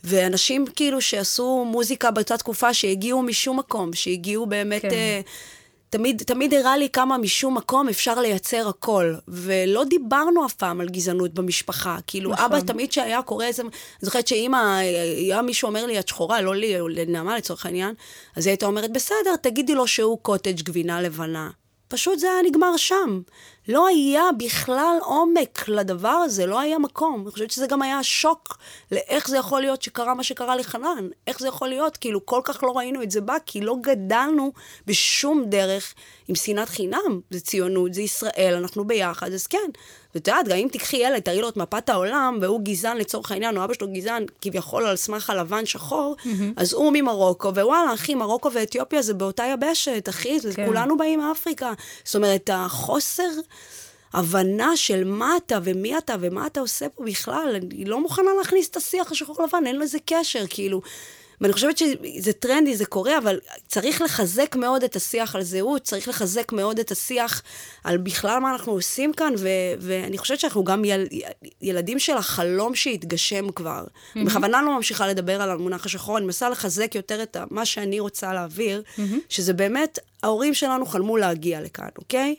ואנשים כאילו שעשו מוזיקה באותה תקופה, שהגיעו משום מקום, שהגיעו באמת... כן. Uh, תמיד, תמיד הראה לי כמה משום מקום אפשר לייצר הכל, ולא דיברנו אף פעם על גזענות במשפחה, כאילו אבא תמיד שהיה קורא, אני זוכרת שאמא, היה מישהו אומר לי, את שחורה, לא לי, לנעמה לצורך העניין, אז היא הייתה אומרת, בסדר, תגידי לו שהוא קוטג' גבינה לבנה. פשוט זה היה נגמר שם. לא היה בכלל עומק לדבר הזה, לא היה מקום. אני חושבת שזה גם היה שוק לאיך זה יכול להיות שקרה מה שקרה לחנן. איך זה יכול להיות? כאילו כל כך לא ראינו את זה בא, כי לא גדלנו בשום דרך עם שנאת חינם. זה ציונות, זה ישראל, אנחנו ביחד, אז כן. ואת יודעת, גם אם תקחי ילד, תראי לו את מפת העולם, והוא גזען לצורך העניין, או אבא שלו גזען כביכול על סמך הלבן שחור, mm-hmm. אז הוא ממרוקו, ווואלה, אחי, מרוקו ואתיופיה זה באותה יבשת, אחי, כן. כולנו באים מאפריקה. זאת אומרת, החוסר הבנה של מה אתה ומי אתה ומה אתה עושה פה בכלל, היא לא מוכנה להכניס את השיח השחור לבן, אין לו איזה קשר, כאילו. ואני חושבת שזה טרנדי, זה קורה, אבל צריך לחזק מאוד את השיח על זהות, צריך לחזק מאוד את השיח על בכלל מה אנחנו עושים כאן, ו- ואני חושבת שאנחנו גם יל- ילדים של החלום שהתגשם כבר. Mm-hmm. בכוונה לא ממשיכה לדבר על המונח השחור, אני מנסה לחזק יותר את מה שאני רוצה להעביר, mm-hmm. שזה באמת, ההורים שלנו חלמו להגיע לכאן, אוקיי?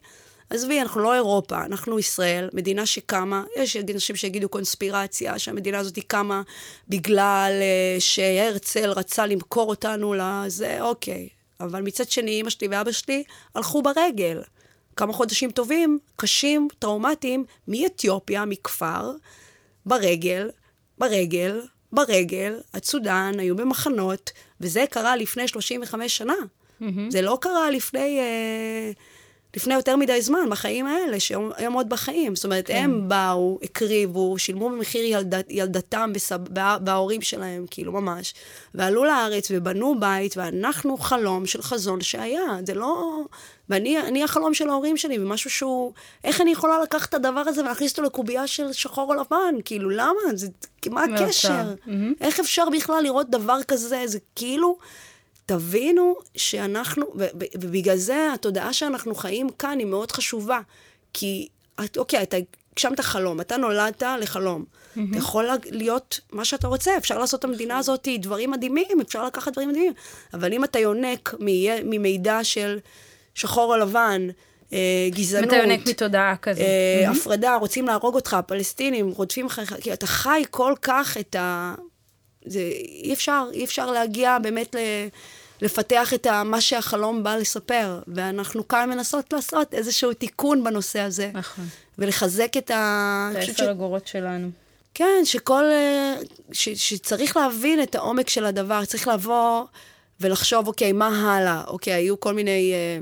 אז וי, אנחנו לא אירופה, אנחנו ישראל, מדינה שקמה, יש אנשים שיגידו קונספירציה, שהמדינה הזאת היא קמה בגלל שהרצל רצה למכור אותנו לזה, אוקיי. אבל מצד שני, אמא שלי ואבא שלי הלכו ברגל. כמה חודשים טובים, קשים, טראומטיים, מאתיופיה, מכפר, ברגל, ברגל, ברגל, עד סודן, היו במחנות, וזה קרה לפני שלושים וחמש שנה. Mm-hmm. זה לא קרה לפני... אה, לפני יותר מדי זמן, בחיים האלה, שהם עוד בחיים. זאת אומרת, כן. הם באו, הקריבו, שילמו במחיר ילד, ילדתם בסב, בה, בהורים שלהם, כאילו ממש, ועלו לארץ ובנו בית, ואנחנו חלום של חזון שהיה. זה לא... ואני אני החלום של ההורים שלי, ומשהו שהוא... איך אני יכולה לקחת את הדבר הזה ולהכניס אותו לקובייה של שחור או לבן? כאילו, למה? זה, מה הקשר? איך אפשר בכלל לראות דבר כזה? זה כאילו... תבינו שאנחנו, ובגלל זה התודעה שאנחנו חיים כאן היא מאוד חשובה, כי, אוקיי, אתה הגשמת חלום, אתה נולדת לחלום, mm-hmm. אתה יכול להיות מה שאתה רוצה, אפשר לעשות את המדינה הזאת, דברים מדהימים, אפשר לקחת דברים מדהימים, אבל אם אתה יונק ממידע של שחור או לבן, גזענות, אתה יונק מתודעה כזאת. אה, mm-hmm. הפרדה, רוצים להרוג אותך, הפלסטינים, רודפים לך, כי אתה חי כל כך את ה... זה אי אפשר, אי אפשר להגיע באמת ל, לפתח את ה, מה שהחלום בא לספר, ואנחנו כאן מנסות לעשות איזשהו תיקון בנושא הזה. נכון. ולחזק את ה... את העשר אגורות ש... שלנו. כן, שכל... ש, שצריך להבין את העומק של הדבר, צריך לבוא ולחשוב, אוקיי, מה הלאה? אוקיי, היו כל מיני אה,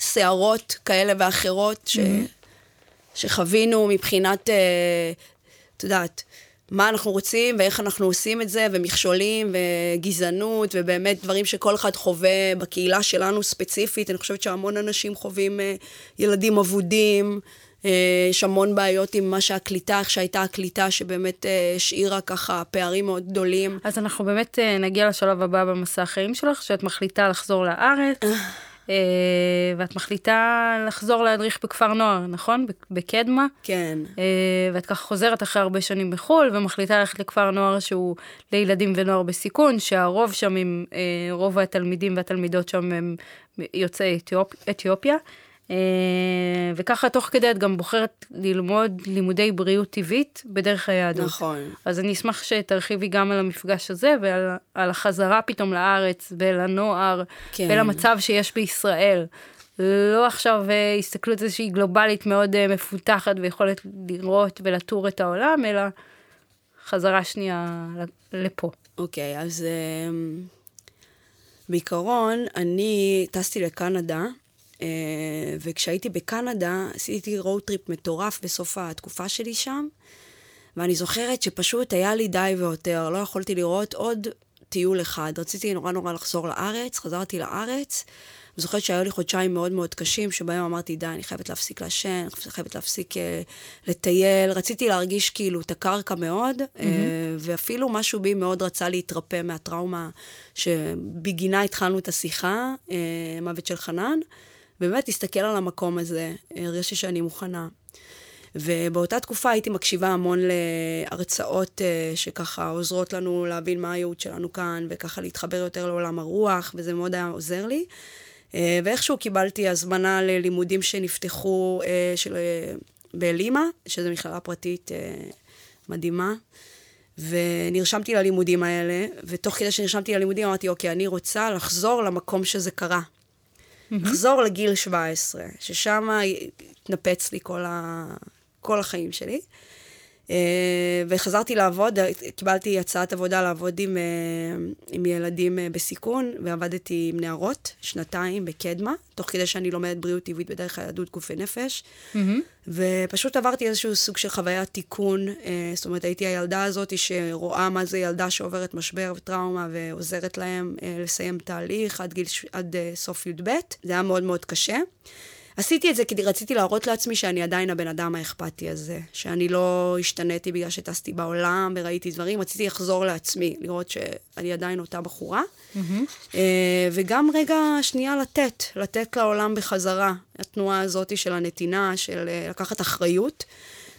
שערות כאלה ואחרות ש, mm-hmm. שחווינו מבחינת, אה, את יודעת, מה אנחנו רוצים ואיך אנחנו עושים את זה, ומכשולים וגזענות, ובאמת דברים שכל אחד חווה בקהילה שלנו ספציפית. אני חושבת שהמון אנשים חווים ילדים עבודים, יש המון בעיות עם מה שהקליטה, איך שהייתה הקליטה שבאמת השאירה ככה פערים מאוד גדולים. אז אנחנו באמת נגיע לשלב הבא במסע החיים שלך, שאת מחליטה לחזור לארץ, ואת מחליטה לחזור להדריך בכפר נוער, נכון? בקדמה. כן. ואת כך חוזרת אחרי הרבה שנים בחול, ומחליטה ללכת לכפר נוער שהוא לילדים ונוער בסיכון, שהרוב שם עם רוב התלמידים והתלמידות שם הם יוצאי אתיופיה. וככה תוך כדי את גם בוחרת ללמוד לימודי בריאות טבעית בדרך היהדות. נכון. אז אני אשמח שתרחיבי גם על המפגש הזה ועל החזרה פתאום לארץ ולנוער, כן. ולמצב שיש בישראל. לא עכשיו הסתכלות איזושהי גלובלית מאוד מפותחת ויכולת לראות ולטור את העולם, אלא חזרה שנייה לפה. אוקיי, אז בעיקרון אני טסתי לקנדה, Uh, וכשהייתי בקנדה, עשיתי road trip מטורף בסוף התקופה שלי שם, ואני זוכרת שפשוט היה לי די ויותר, לא יכולתי לראות עוד טיול אחד, רציתי נורא נורא לחזור לארץ, חזרתי לארץ, וזוכרת שהיו לי חודשיים מאוד מאוד קשים, שבהם אמרתי, די, אני חייבת להפסיק לשן, חייבת להפסיק uh, לטייל, רציתי להרגיש כאילו את הקרקע מאוד, mm-hmm. uh, ואפילו משהו בי מאוד רצה להתרפא מהטראומה, שבגינה התחלנו את השיחה, uh, מוות של חנן, באמת תסתכל על המקום הזה, הרגשתי שאני מוכנה. ובאותה תקופה הייתי מקשיבה המון להרצאות שככה עוזרות לנו להבין מה הייעוד שלנו כאן, וככה להתחבר יותר לעולם הרוח, וזה מאוד היה עוזר לי. ואיכשהו קיבלתי הזמנה ללימודים שנפתחו של... באלימה, שזו מכללה פרטית מדהימה, ונרשמתי ללימודים האלה, ותוך כדי שנרשמתי ללימודים אמרתי, אוקיי, אני רוצה לחזור למקום שזה קרה. לחזור לגיל שבע עשרה, ששם התנפץ לי כל, ה... כל החיים שלי. וחזרתי לעבוד, קיבלתי הצעת עבודה לעבוד עם, עם ילדים בסיכון, ועבדתי עם נערות שנתיים בקדמה, תוך כדי שאני לומדת בריאות טבעית בדרך היהדות גופי נפש, mm-hmm. ופשוט עברתי איזשהו סוג של חוויית תיקון, זאת אומרת הייתי הילדה הזאת שרואה מה זה ילדה שעוברת משבר וטראומה, ועוזרת להם לסיים תהליך עד, גיל, עד סוף י' ב', זה היה מאוד מאוד קשה. עשיתי את זה כדי רציתי להראות לעצמי שאני עדיין הבן אדם האכפתי הזה, שאני לא השתניתי בגלל שטסתי בעולם וראיתי דברים, רציתי לחזור לעצמי, לראות שאני עדיין אותה בחורה, mm-hmm. וגם רגע שנייה לתת, לתת לעולם בחזרה, התנועה הזאת של הנתינה, של לקחת אחריות,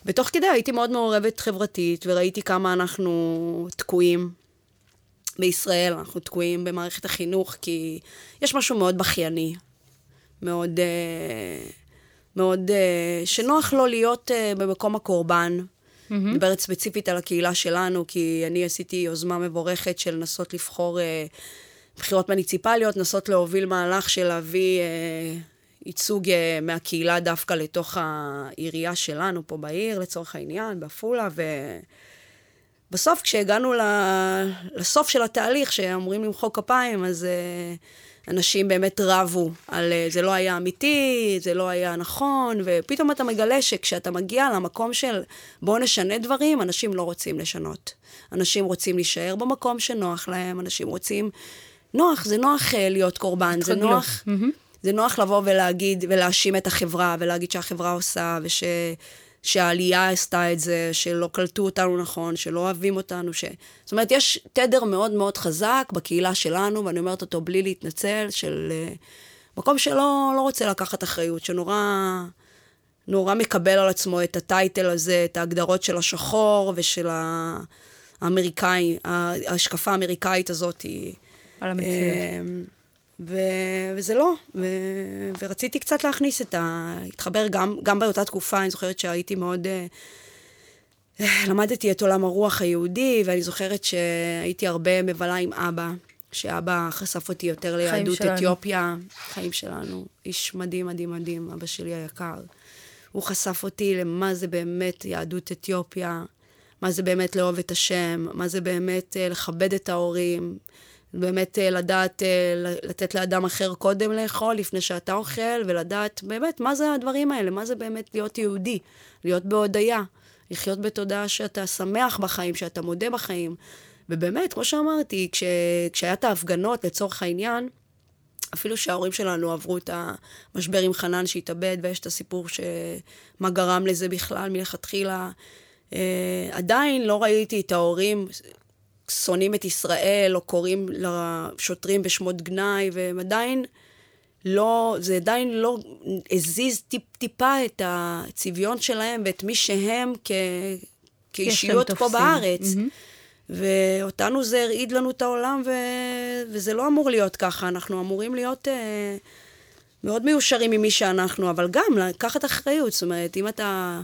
בתוך כדי הייתי מאוד מעורבת חברתית, וראיתי כמה אנחנו תקועים בישראל, אנחנו תקועים במערכת החינוך, כי יש משהו מאוד בכייני, מאוד, מאוד, שנוח לו להיות במקום הקורבן. מדברת ספציפית על הקהילה שלנו, כי אני עשיתי יוזמה מבורכת של לנסות לבחור בחירות מוניציפליות, לנסות להוביל מהלך של להביא ייצוג מהקהילה דווקא לתוך העירייה שלנו פה בעיר, לצורך העניין, בפולה, ו... בסוף, כשהגענו לסוף של התהליך, שאמורים למחוא כפיים, אז אנשים באמת רבו על זה לא היה אמיתי, זה לא היה נכון, ופתאום אתה מגלה שכשאתה מגיע למקום של בוא נשנה דברים, אנשים לא רוצים לשנות. אנשים רוצים להישאר במקום שנוח להם, אנשים רוצים... נוח, זה נוח להיות קורבן, זה נוח, זה נוח לבוא ולהגיד, ולהאשים את החברה, ולהגיד שהחברה עושה, וש... שהעלייה עשתה את זה, שלא קלטו אותנו נכון, שלא אוהבים אותנו, ש... זאת אומרת, יש תדר מאוד מאוד חזק בקהילה שלנו, ואני אומרת אותו בלי להתנצל, של מקום שלא לא רוצה לקחת אחריות, שנורא נורא מקבל על עצמו את הטייטל הזה, את ההגדרות של השחור ושל האמריקאי, ההשקפה האמריקאית הזאת. על המציאות. ו... וזה לא, ו... ורציתי קצת להכניס את ה... התחבר גם, גם באותה תקופה, אני זוכרת שהייתי מאוד... למדתי את עולם הרוח היהודי, ואני זוכרת שהייתי הרבה מבלה עם אבא, שאבא חשף אותי יותר ליהדות אתיופיה, חיים שלנו, איש מדהים מדהים מדהים, אבא שלי היקר. הוא חשף אותי למה זה באמת יהדות אתיופיה, מה זה באמת לאהוב את השם, מה זה באמת לכבד את ההורים, באמת לדעת, לתת לאדם אחר קודם לאכול, לפני שאתה אוכל, ולדעת באמת מה זה הדברים האלה, מה זה באמת להיות יהודי, להיות בהודעה, לחיות בתודעה שאתה שמח בחיים, שאתה מודה בחיים. ובאמת, כמו שאמרתי, כש, כשהיה את ההפגנות לצורך העניין, אפילו שההורים שלנו עברו את המשבר עם חנן שהתאבד, ויש את הסיפור שמה גרם לזה בכלל מלכתחילה, עדיין לא ראיתי את ההורים... שונאים את ישראל, או קוראים לשוטרים בשמות גנאי, והם עדיין לא, זה עדיין לא הזיז טיפ, טיפה את הצביון שלהם, ואת מי שהם כ, כאישיות פה בארץ. Mm-hmm. ואותנו זה הרעיד לנו את העולם, ו, וזה לא אמור להיות ככה, אנחנו אמורים להיות אה, מאוד מיושרים ממי שאנחנו, אבל גם לקחת אחריות, זאת אומרת, אם אתה...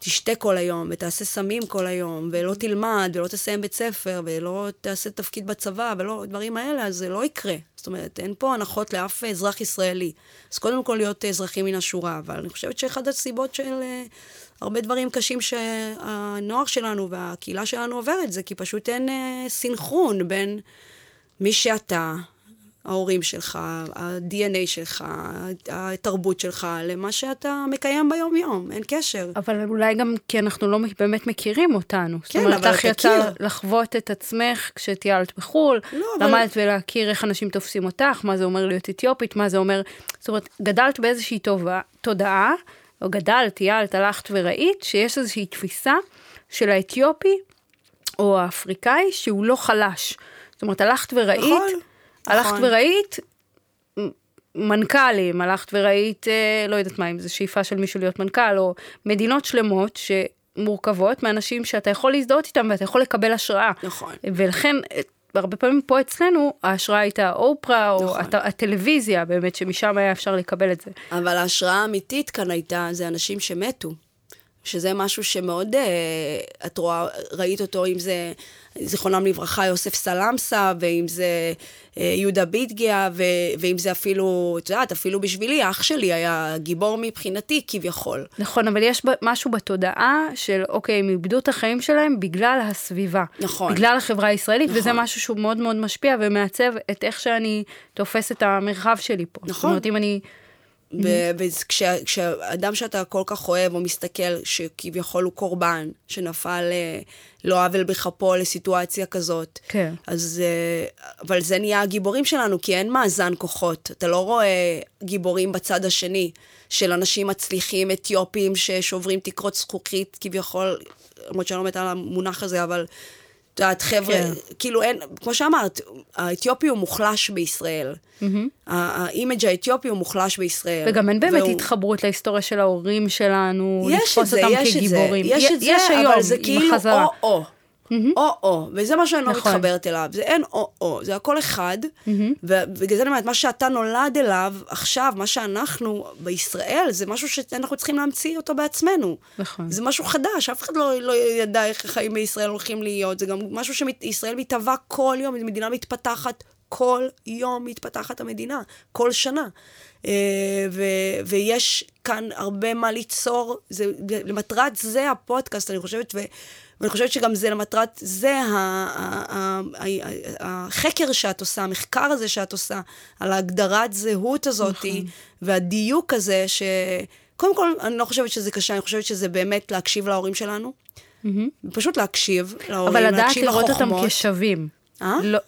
תשתה כל היום, ותעשה סמים כל היום, ולא תלמד, ולא תסיים בית ספר, ולא תעשה תפקיד בצבא, ולא, דברים האלה, אז זה לא יקרה. זאת אומרת, אין פה הנחות לאף אזרח ישראלי. אז קודם כל להיות אזרחים מן השורה, אבל אני חושבת שאחד הסיבות של uh, הרבה דברים קשים שהנוער שלנו והקהילה שלנו עוברת, זה כי פשוט אין uh, סינכרון בין מי שאתה, ההורים שלך, ה-די אן איי שלך, התרבות שלך, למה שאתה מקיים ביום-יום, אין קשר. אבל אולי גם כי אנחנו לא באמת מכירים אותנו. כן, אבל אתה תכיר. זאת אומרת, אתה לחוות את עצמך כשטיילת בחול, לא, למדת אבל... ולהכיר איך אנשים תופסים אותך, מה זה אומר להיות אתיופית, מה זה אומר... זאת אומרת, גדלת באיזושהי טובה, תודעה, או גדלת, טיילת, הלכת וראית, שיש איזושהי תפיסה של האתיופי או האפריקאי שהוא לא חלש. זאת אומרת, הלכת וראית... נכון. הלכת וראית מנכ"לים, הלכת וראית, לא יודעת מה, אם זה שאיפה של מישהו להיות מנכ"ל, או מדינות שלמות שמורכבות מאנשים שאתה יכול להזדהות איתם, ואתה יכול לקבל השראה. נכון. ולכן הרבה פעמים פה אצלנו, ההשראה הייתה אופרה, או נכון. הת, הטלוויזיה באמת, שמשם היה אפשר לקבל את זה. אבל ההשראה האמיתית כאן הייתה, זה אנשים שמתו. שזה משהו שמאוד, את רואה, ראית אותו, אם זה זיכרונם לברכה יוסף סלמסה, ואם זה יהודה ביטגיה, ו, ואם זה אפילו, את יודעת, אפילו בשבילי, אח שלי היה גיבור מבחינתי כביכול. נכון, אבל יש משהו בתודעה של, אוקיי, הם איבדו את החיים שלהם בגלל הסביבה. נכון. בגלל החברה הישראלית, נכון. וזה משהו שהוא מאוד מאוד משפיע, ומעצב את איך שאני תופס את המרחב שלי פה. נכון. זאת אומרת, אם אני... וכשאדם שאתה כל כך אוהב או מסתכל שכביכול הוא קורבן שנפל לא עוול בכפו לסיטואציה כזאת, אז אבל זה נהיה הגיבורים שלנו, כי אין מאזן כוחות. אתה לא רואה גיבורים בצד השני של אנשים מצליחים אתיופים ששוברים תקרות זכוכית כביכול, למרות שאני לא מתה על המונח הזה, אבל את חבר'ה, כאילו אין, כמו שאמרת, האתיופי הוא מוחלש בישראל. האימג' האתיופי הוא מוחלש בישראל. וגם אין באמת התחברות להיסטוריה של ההורים שלנו, לתפוס אותם כגיבורים. יש את זה, אבל זה כאילו או-או. או-או. וזה מה שאני לא מתחברת אליו. זה אין או-או. זה הכל אחד. ובגלל זה נאמרת, מה שאתה נולד אליו עכשיו, מה שאנחנו בישראל, זה משהו שאנחנו צריכים להמציא אותו בעצמנו. זה משהו חדש. אף אחד לא ידע איך החיים בישראל הולכים להיות. זה גם משהו שישראל מתהווה כל יום. המדינה מתפתחת כל יום, מתפתחת המדינה. כל שנה. ויש כאן הרבה מה ליצור. למטרת זה הפודקאסט, אני חושבת, ו... ואני חושבת שגם זה למטרת, זה החקר שאת עושה, המחקר הזה שאת עושה, על ההגדרת זהות הזאת, והדיוק הזה, שקודם כל, אני לא חושבת שזה קשה, אני חושבת שזה באמת להקשיב להורים שלנו, פשוט להקשיב להורים, אבל לדעת לראות אותם כשווים,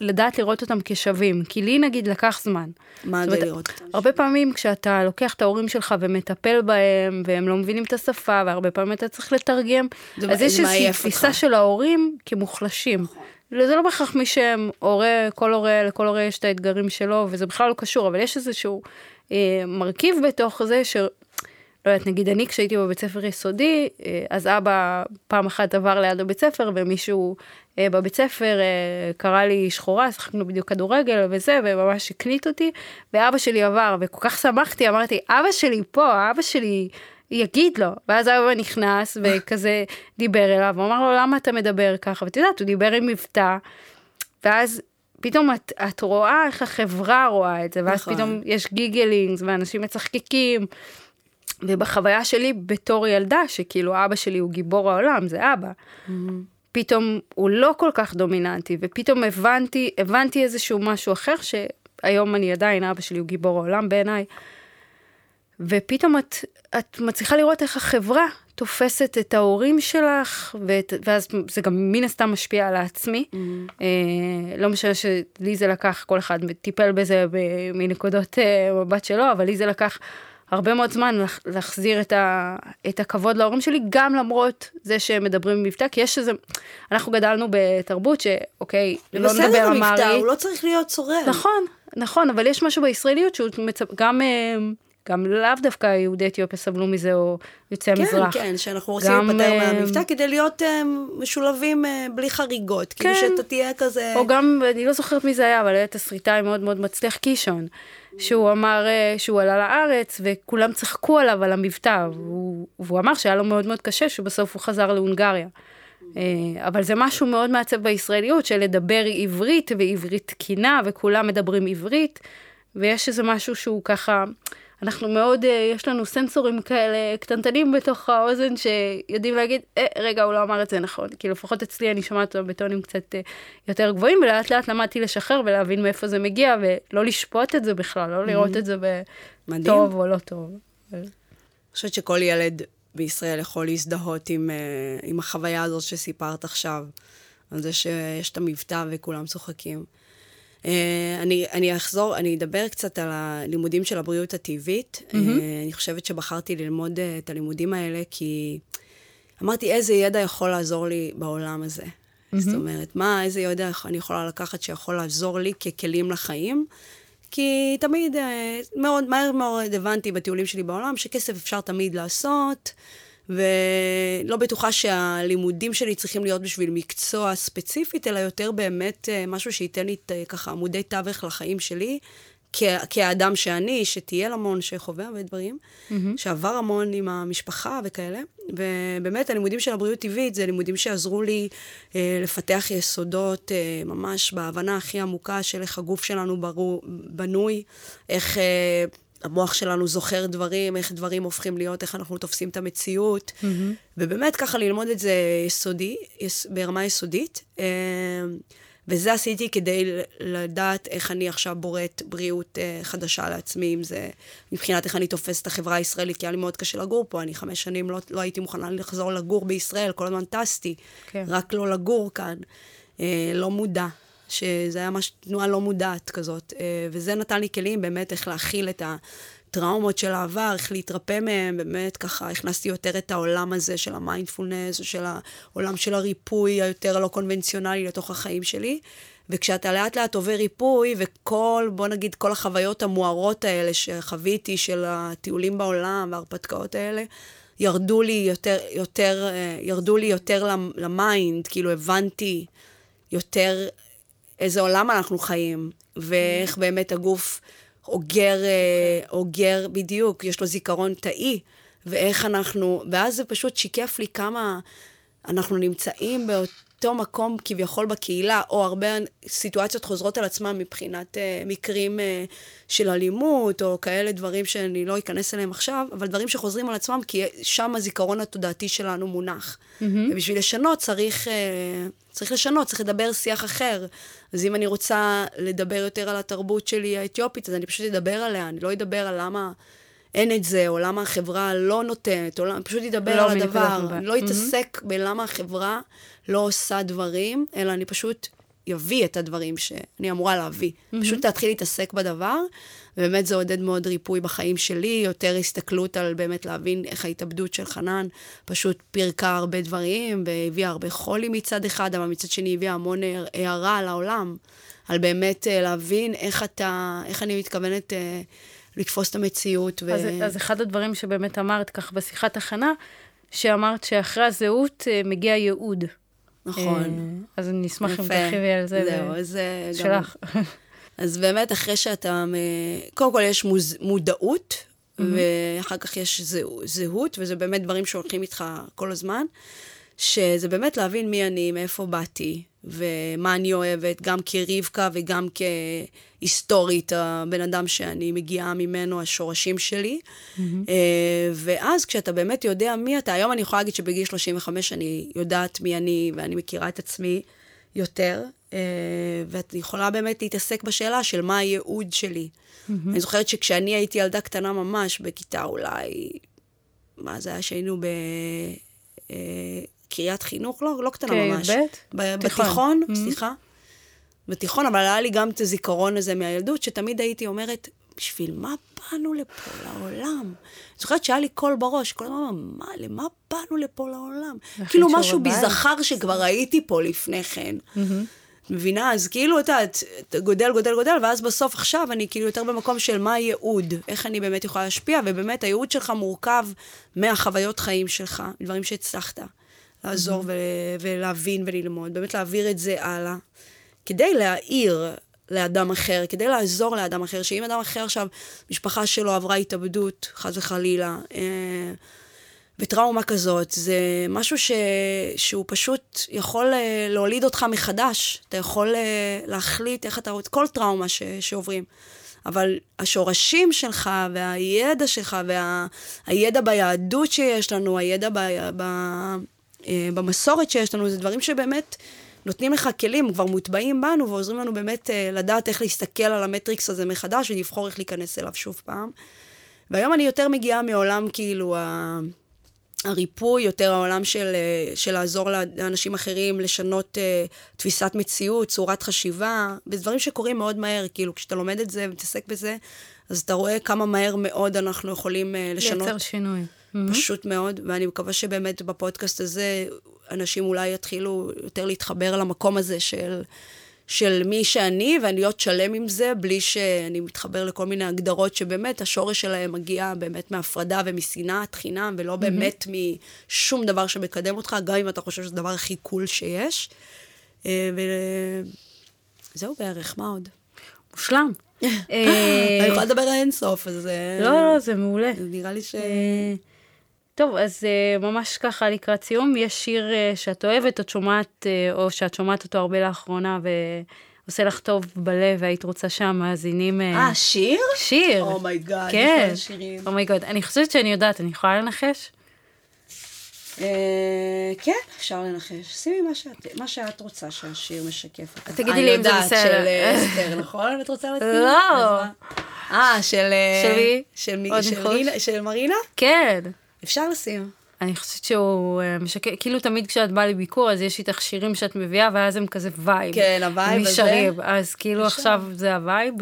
לדעת לראות אותם כשווים, כי לי נגיד לקח זמן. מה זה לראות? הרבה פעמים כשאתה לוקח את ההורים שלך ומטפל בהם, והם לא מבינים את השפה, והרבה פעמים אתה צריך לתרגם, אז יש איזושהי תפיסה של ההורים כמוחלשים. זה לא בכך מי שהם הורה, כל הורה, לכל הורה יש את האתגרים שלו, וזה בכלל לא קשור, אבל יש איזשהו מרכיב בתוך זה ש... לא יודעת, נגיד אני כשהייתי בבית ספר יסודי, אז אבא פעם אחת עבר ליד הבית ספר, ומישהו בבית ספר קרא לי שחורה, שחקנו בדיוק כדורגל וזה, וממש הקליט אותי, ואבא שלי עבר, וכל כך שמחתי, אמרתי, אבא שלי פה, אבא שלי יגיד לו, ואז אבא נכנס, וכזה דיבר אליו, ואמר לו, למה אתה מדבר ככה? ואתה יודעת, הוא דיבר עם מבטא, ואז... פתאום את, את רואה איך החברה רואה את זה, ואז נכון. פתאום יש גיגלינגס, ואנשים מצחקקים, ובחוויה שלי בתור ילדה, שכאילו אבא שלי הוא גיבור העולם, זה אבא, mm-hmm. פתאום הוא לא כל כך דומיננטי, ופתאום הבנתי, הבנתי איזשהו משהו אחר, שהיום אני עדיין, אבא שלי הוא גיבור העולם בעיניי, ופתאום את, את מצליחה לראות איך החברה תופסת את ההורים שלך, ואת, ואז זה גם מן הסתם משפיע על העצמי. Mm-hmm. אה, לא משנה שלי זה לקח, כל אחד טיפל בזה מנקודות אה, מבט שלו, אבל לי זה לקח הרבה מאוד זמן לח, להחזיר את, ה, את הכבוד להורים שלי, גם למרות זה שהם מדברים במבטא, כי יש איזה, אנחנו גדלנו בתרבות שאוקיי, לא נדבר אמרית. מבטא, הוא לא צריך להיות צורם. נכון, נכון, אבל יש משהו בישראליות שהוא מצ... גם... אה, גם לאו דווקא יהודי אתיופיה סבלו מזה, או יוצאי המזרח. כן, כן, שאנחנו רוצים לפתר מהמבטא, כדי להיות משולבים בלי חריגות, כאילו שאתה תהיה כזה... או גם, אני לא זוכרת מי זה היה, אבל היה תסריטאי מאוד מאוד מצליח, קישון, שהוא אמר שהוא עלה לארץ, וכולם צחקו עליו על המבטא, והוא אמר שהיה לו מאוד מאוד קשה, שבסוף הוא חזר להונגריה. אבל זה משהו מאוד מעצב בישראליות, של לדבר עברית, ועברית תקינה, וכולם מדברים עברית, ויש איזה משהו שהוא ככה... אנחנו מאוד, יש לנו סנסורים כאלה קטנטנים בתוך האוזן שיודעים להגיד, אה, רגע, הוא לא אמר את זה נכון. כי לפחות אצלי אני שמעת אותם בטונים קצת יותר גבוהים, ולאט לאט למדתי לשחרר ולהבין מאיפה זה מגיע, ולא לשפוט את זה בכלל, לא לראות את זה בטוב או לא טוב. אני חושבת שכל ילד בישראל יכול להזדהות עם, עם החוויה הזאת שסיפרת עכשיו, על זה שיש את המבטא וכולם צוחקים. Uh, אני, אני אחזור, אני אדבר קצת על הלימודים של הבריאות הטבעית. Mm-hmm. Uh, אני חושבת שבחרתי ללמוד uh, את הלימודים האלה, כי אמרתי, איזה ידע יכול לעזור לי בעולם הזה? Mm-hmm. זאת אומרת, מה, איזה ידע אני יכולה לקחת שיכול לעזור לי ככלים לחיים? כי תמיד, uh, מאוד, מהר מאוד הבנתי בטיולים שלי בעולם, שכסף אפשר תמיד לעשות, ולא בטוחה שהלימודים שלי צריכים להיות בשביל מקצוע ספציפית, אלא יותר באמת משהו שייתן לי ככה עמודי תווך לחיים שלי, כאדם שאני, שתהיה המון, שחווה הרבה דברים, שעבר המון עם המשפחה וכאלה, ובאמת הלימודים של הבריאות טבעית, זה לימודים שעזרו לי לפתח יסודות, ממש בהבנה הכי עמוקה של איך הגוף שלנו בנוי, איך המוח שלנו זוכר דברים, איך דברים הופכים להיות, איך אנחנו תופסים את המציאות, ובאמת ככה ללמוד את זה יסודי, ברמה יסודית, וזה עשיתי כדי לדעת איך אני עכשיו בוראת בריאות אה, חדשה לעצמי, אם זה מבחינת איך אני תופס את החברה הישראלית, כי היה לי מאוד קשה לגור פה, אני חמש שנים לא, לא הייתי מוכנה לחזור לגור בישראל, כל הזמן טסתי, כן. רק לא לגור כאן, אה, לא מודע, שזה היה ממש תנועה לא מודעת כזאת, אה, וזה נתן לי כלים באמת איך להכיל את ה... טראומות של העבר, איך להתרפא מהם, באמת ככה הכנסתי יותר את העולם הזה של המיינדפולנס, של העולם של הריפוי היותר לא קונבנציונלי לתוך החיים שלי, וכשאתה לאט לאט עובר ריפוי, וכל, בוא נגיד, כל החוויות המוארות האלה שחוויתי, של הטיולים בעולם וההרפתקאות האלה, ירדו לי יותר, יותר, ירדו לי יותר למיינד, כאילו הבנתי יותר איזה עולם אנחנו חיים, ואיך באמת הגוף... אוגר, אוגר בדיוק, יש לו זיכרון תאי, ואיך אנחנו, ואז זה פשוט שיקף לי כמה אנחנו נמצאים באותו מקום כביכול בקהילה, או הרבה סיטואציות חוזרות על עצמם מבחינת מקרים של אלימות, או כאלה דברים שאני לא אכנס אליהם עכשיו, אבל דברים שחוזרים על עצמם, כי שם הזיכרון התודעתי שלנו מונח. Mm-hmm. ובשביל לשנות צריך... צריך לשנות, צריך לדבר שיח אחר. אז אם אני רוצה לדבר יותר על התרבות שלי האתיופית, אז אני פשוט אדבר עליה, אני לא אדבר על למה אין את זה, או למה החברה לא נותנת, או למה, פשוט אדבר לא על הדבר. אני לא אתעסק mm-hmm. בלמה החברה לא עושה דברים, אלא אני פשוט אביא את הדברים שאני אמורה להביא. Mm-hmm. פשוט להתחיל להתעסק בדבר, ובאמת זה עודד מאוד ריפוי בחיים שלי, יותר הסתכלות על באמת להבין איך ההתאבדות של חנן, פשוט פרקה הרבה דברים, והביאה הרבה חולי מצד אחד, אבל מצד שני הביאה המון הערה על העולם, על באמת להבין איך אתה, איך אני מתכוונת אה, לתפוס את המציאות. ו... אז, אז אחד הדברים שבאמת אמרת כך בשיחת הכנה, שאמרת שאחרי הזהות אה, מגיע ייעוד. נכון. אז אני אשמח אם תרחיבי על זה. זהו, אז... שלך. אז באמת, אחרי שאתה... קודם כל יש מודעות, ואחר כך יש זהות, וזה באמת דברים שהולכים איתך כל הזמן, שזה באמת להבין מי אני, מאיפה באתי, ומה אני אוהבת, גם כרבקה וגם כהיסטורית, הבן אדם שאני מגיעה ממנו, השורשים שלי. ואז כשאתה באמת יודע מי אתה, היום אני יכולה להגיד שבגיל שלושים וחמש אני יודעת מי אני, ואני מכירה את עצמי יותר, ואת יכולה באמת להתעסק בשאלה של מה הייעוד שלי. אני זוכרת שכשאני הייתי ילדה קטנה ממש, בכיתה אולי, מה זה היה שהיינו ב... קריית חינוך, לא, לא קטנה ממש. בתיכון, סליחה. בתיכון, אבל היה לי גם את הזיכרון הזה מהילדות, שתמיד הייתי אומרת, בשביל מה באנו לפה לעולם? זוכרת שהיה לי קול בראש, כל הזמן, מה, למה באנו לפה לעולם? כאילו משהו בזכר שכבר הייתי פה לפני כן. מבינה, אז כאילו אתה גודל, גודל, גודל, ואז בסוף עכשיו אני כאילו יותר במקום של מה הייעוד, איך אני באמת יכולה להשפיע, ובאמת הייעוד שלך מורכב מהחוויות חיים שלך, דברים שהצלחת לעזור ולהבין וללמוד, באמת להעביר את זה הלאה, כדי להעיר לאדם אחר, כדי לעזור לאדם אחר, שאם אדם אחר עכשיו, משפחה שלו עברה התאבדות, חס וחלילה, וטראומה כזאת, זה משהו ש... שהוא פשוט יכול להוליד אותך מחדש, אתה יכול להחליט איך אתה רואה את כל טראומה ש... שעוברים, אבל השורשים שלך והידע שלך, וה... הידע ביהדות שיש לנו, הידע ב... ב... במסורת שיש לנו, זה דברים שבאמת נותנים לך כלים, כבר מוטבעים בנו, ועוזרים לנו באמת לדעת איך להסתכל על המטריקס הזה מחדש, ולבחור איך להיכנס אליו שוב פעם, והיום אני יותר מגיעה מעולם כאילו ה... הריפוי, יותר העולם של, של לעזור לאנשים אחרים, לשנות uh, תפיסת מציאות, צורת חשיבה, בדברים שקורים מאוד מהר, כאילו כשאתה לומד את זה ומתעסק בזה, אז אתה רואה כמה מהר מאוד אנחנו יכולים uh, לשנות. לייצר שינוי. פשוט מאוד, ואני מקווה שבאמת בפודקאסט הזה, אנשים אולי יתחילו יותר להתחבר למקום הזה של... של מי שאני, ואני להיות שלם עם זה, בלי שאני מתחבר לכל מיני הגדרות שבאמת השורש שלהם מגיע באמת מהפרדה ומסנאת חינם, ולא באמת משום דבר שמקדם אותך, גם אם אתה חושב שזה דבר הכי קול שיש. וזהו בערך, מה עוד? מושלם. אני יכולה לדבר האינסוף, אז... לא, לא, זה מעולה. נראה לי ש... טוב, אז ממש ככה לקראת סיום, יש שיר שאת אוהבת, את שומעת, או שאת שומעת אותו הרבה לאחרונה, ועושה לך טוב בלב, והיית רוצה שהמאזינים... אה, שיר? שיר. אומייגוד, יש שירים. אומייגוד, אני חושבת שאני יודעת, אני יכולה לנחש? כן, אפשר לנחש. שימי מה שאת רוצה שהשיר משקף. תגידי לי אם זה בסדר. של אסתר, נכון? את רוצה לצאת? לא. אה, של... של מי? של מרינה? כן. אפשר לשים. אני חושבת שהוא משקף, כאילו תמיד כשאת באה לביקור, אז יש איתך שירים שאת מביאה, ואז הם כזה וייב. כן, הווייב הזה. משרים, אז כאילו עכשיו זה הווייב,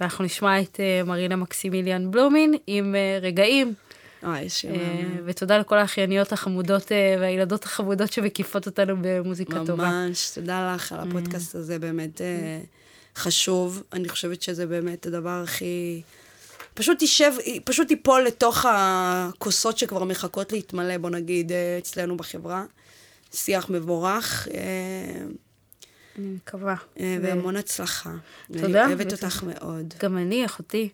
ואנחנו נשמע את מרינה מקסימיליאן בלומין עם רגעים. אוי, שימה. ותודה לכל האחייניות החמודות והילדות החמודות שמקיפות אותנו במוזיקה טובה. ממש, תודה לך על הפודקאסט הזה, באמת חשוב. אני חושבת שזה באמת הדבר הכי... פשוט תישב, פשוט תיפול לתוך הכוסות שכבר מחכות להתמלא, בוא נגיד, אצלנו בחברה. שיח מבורך. אני מקווה. והמון הצלחה. תודה. אני אוהבת אותך מאוד. גם אני, אחותי.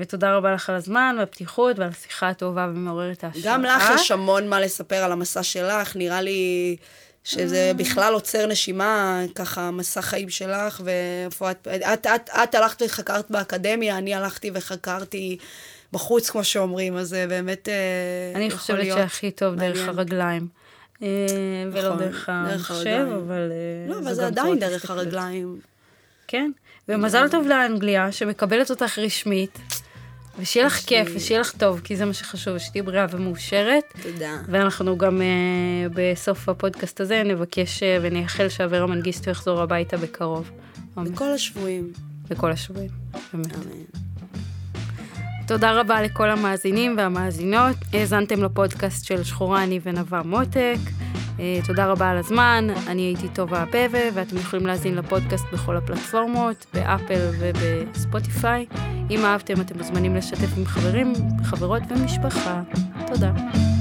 ותודה רבה לך על הזמן, והפתיחות, ועל השיחה הטובה ומעוררת ההשראה. גם לך יש המון מה לספר על המסע שלך. נראה לי שזה בכלל עוצר נשימה, ככה, מסע חיים שלך, ואת, את, את, את הלכת וחקרת באקדמיה, אני הלכתי וחקרתי בחוץ, כמו שאומרים, אז באמת אני חושבת שהכי טוב דרך הרגליים. ולא דרך המחשב, אבל... לא, אבל זה עדיין דרך הרגליים. כן. ומזל טוב לאנגליה, שמקבלת אותך רשמית, ושיהיה לך כיף, ושיהיה לך טוב, כי זה מה שחשוב, שתהיי בריאה ומאושרת. תודה. ואנחנו גם בסוף הפודקאסט הזה נבקש ונייחל שאברה מנגיסטו יחזור הביתה בקרוב. בכל השבועים. בכל השבועים, באמת. תודה רבה לכל המאזינים והמאזינות. האזנתם לפודקאסט של שחורה, אני ונווה מותק. תודה רבה על הזמן, אני הייתי טובה אבבה, ואתם יכולים להזין לפודקאסט בכל הפלטפורמות, באפל ובספוטיפיי. אם אהבתם, אתם מוזמנים לשתף עם חברים, חברות ומשפחה. תודה.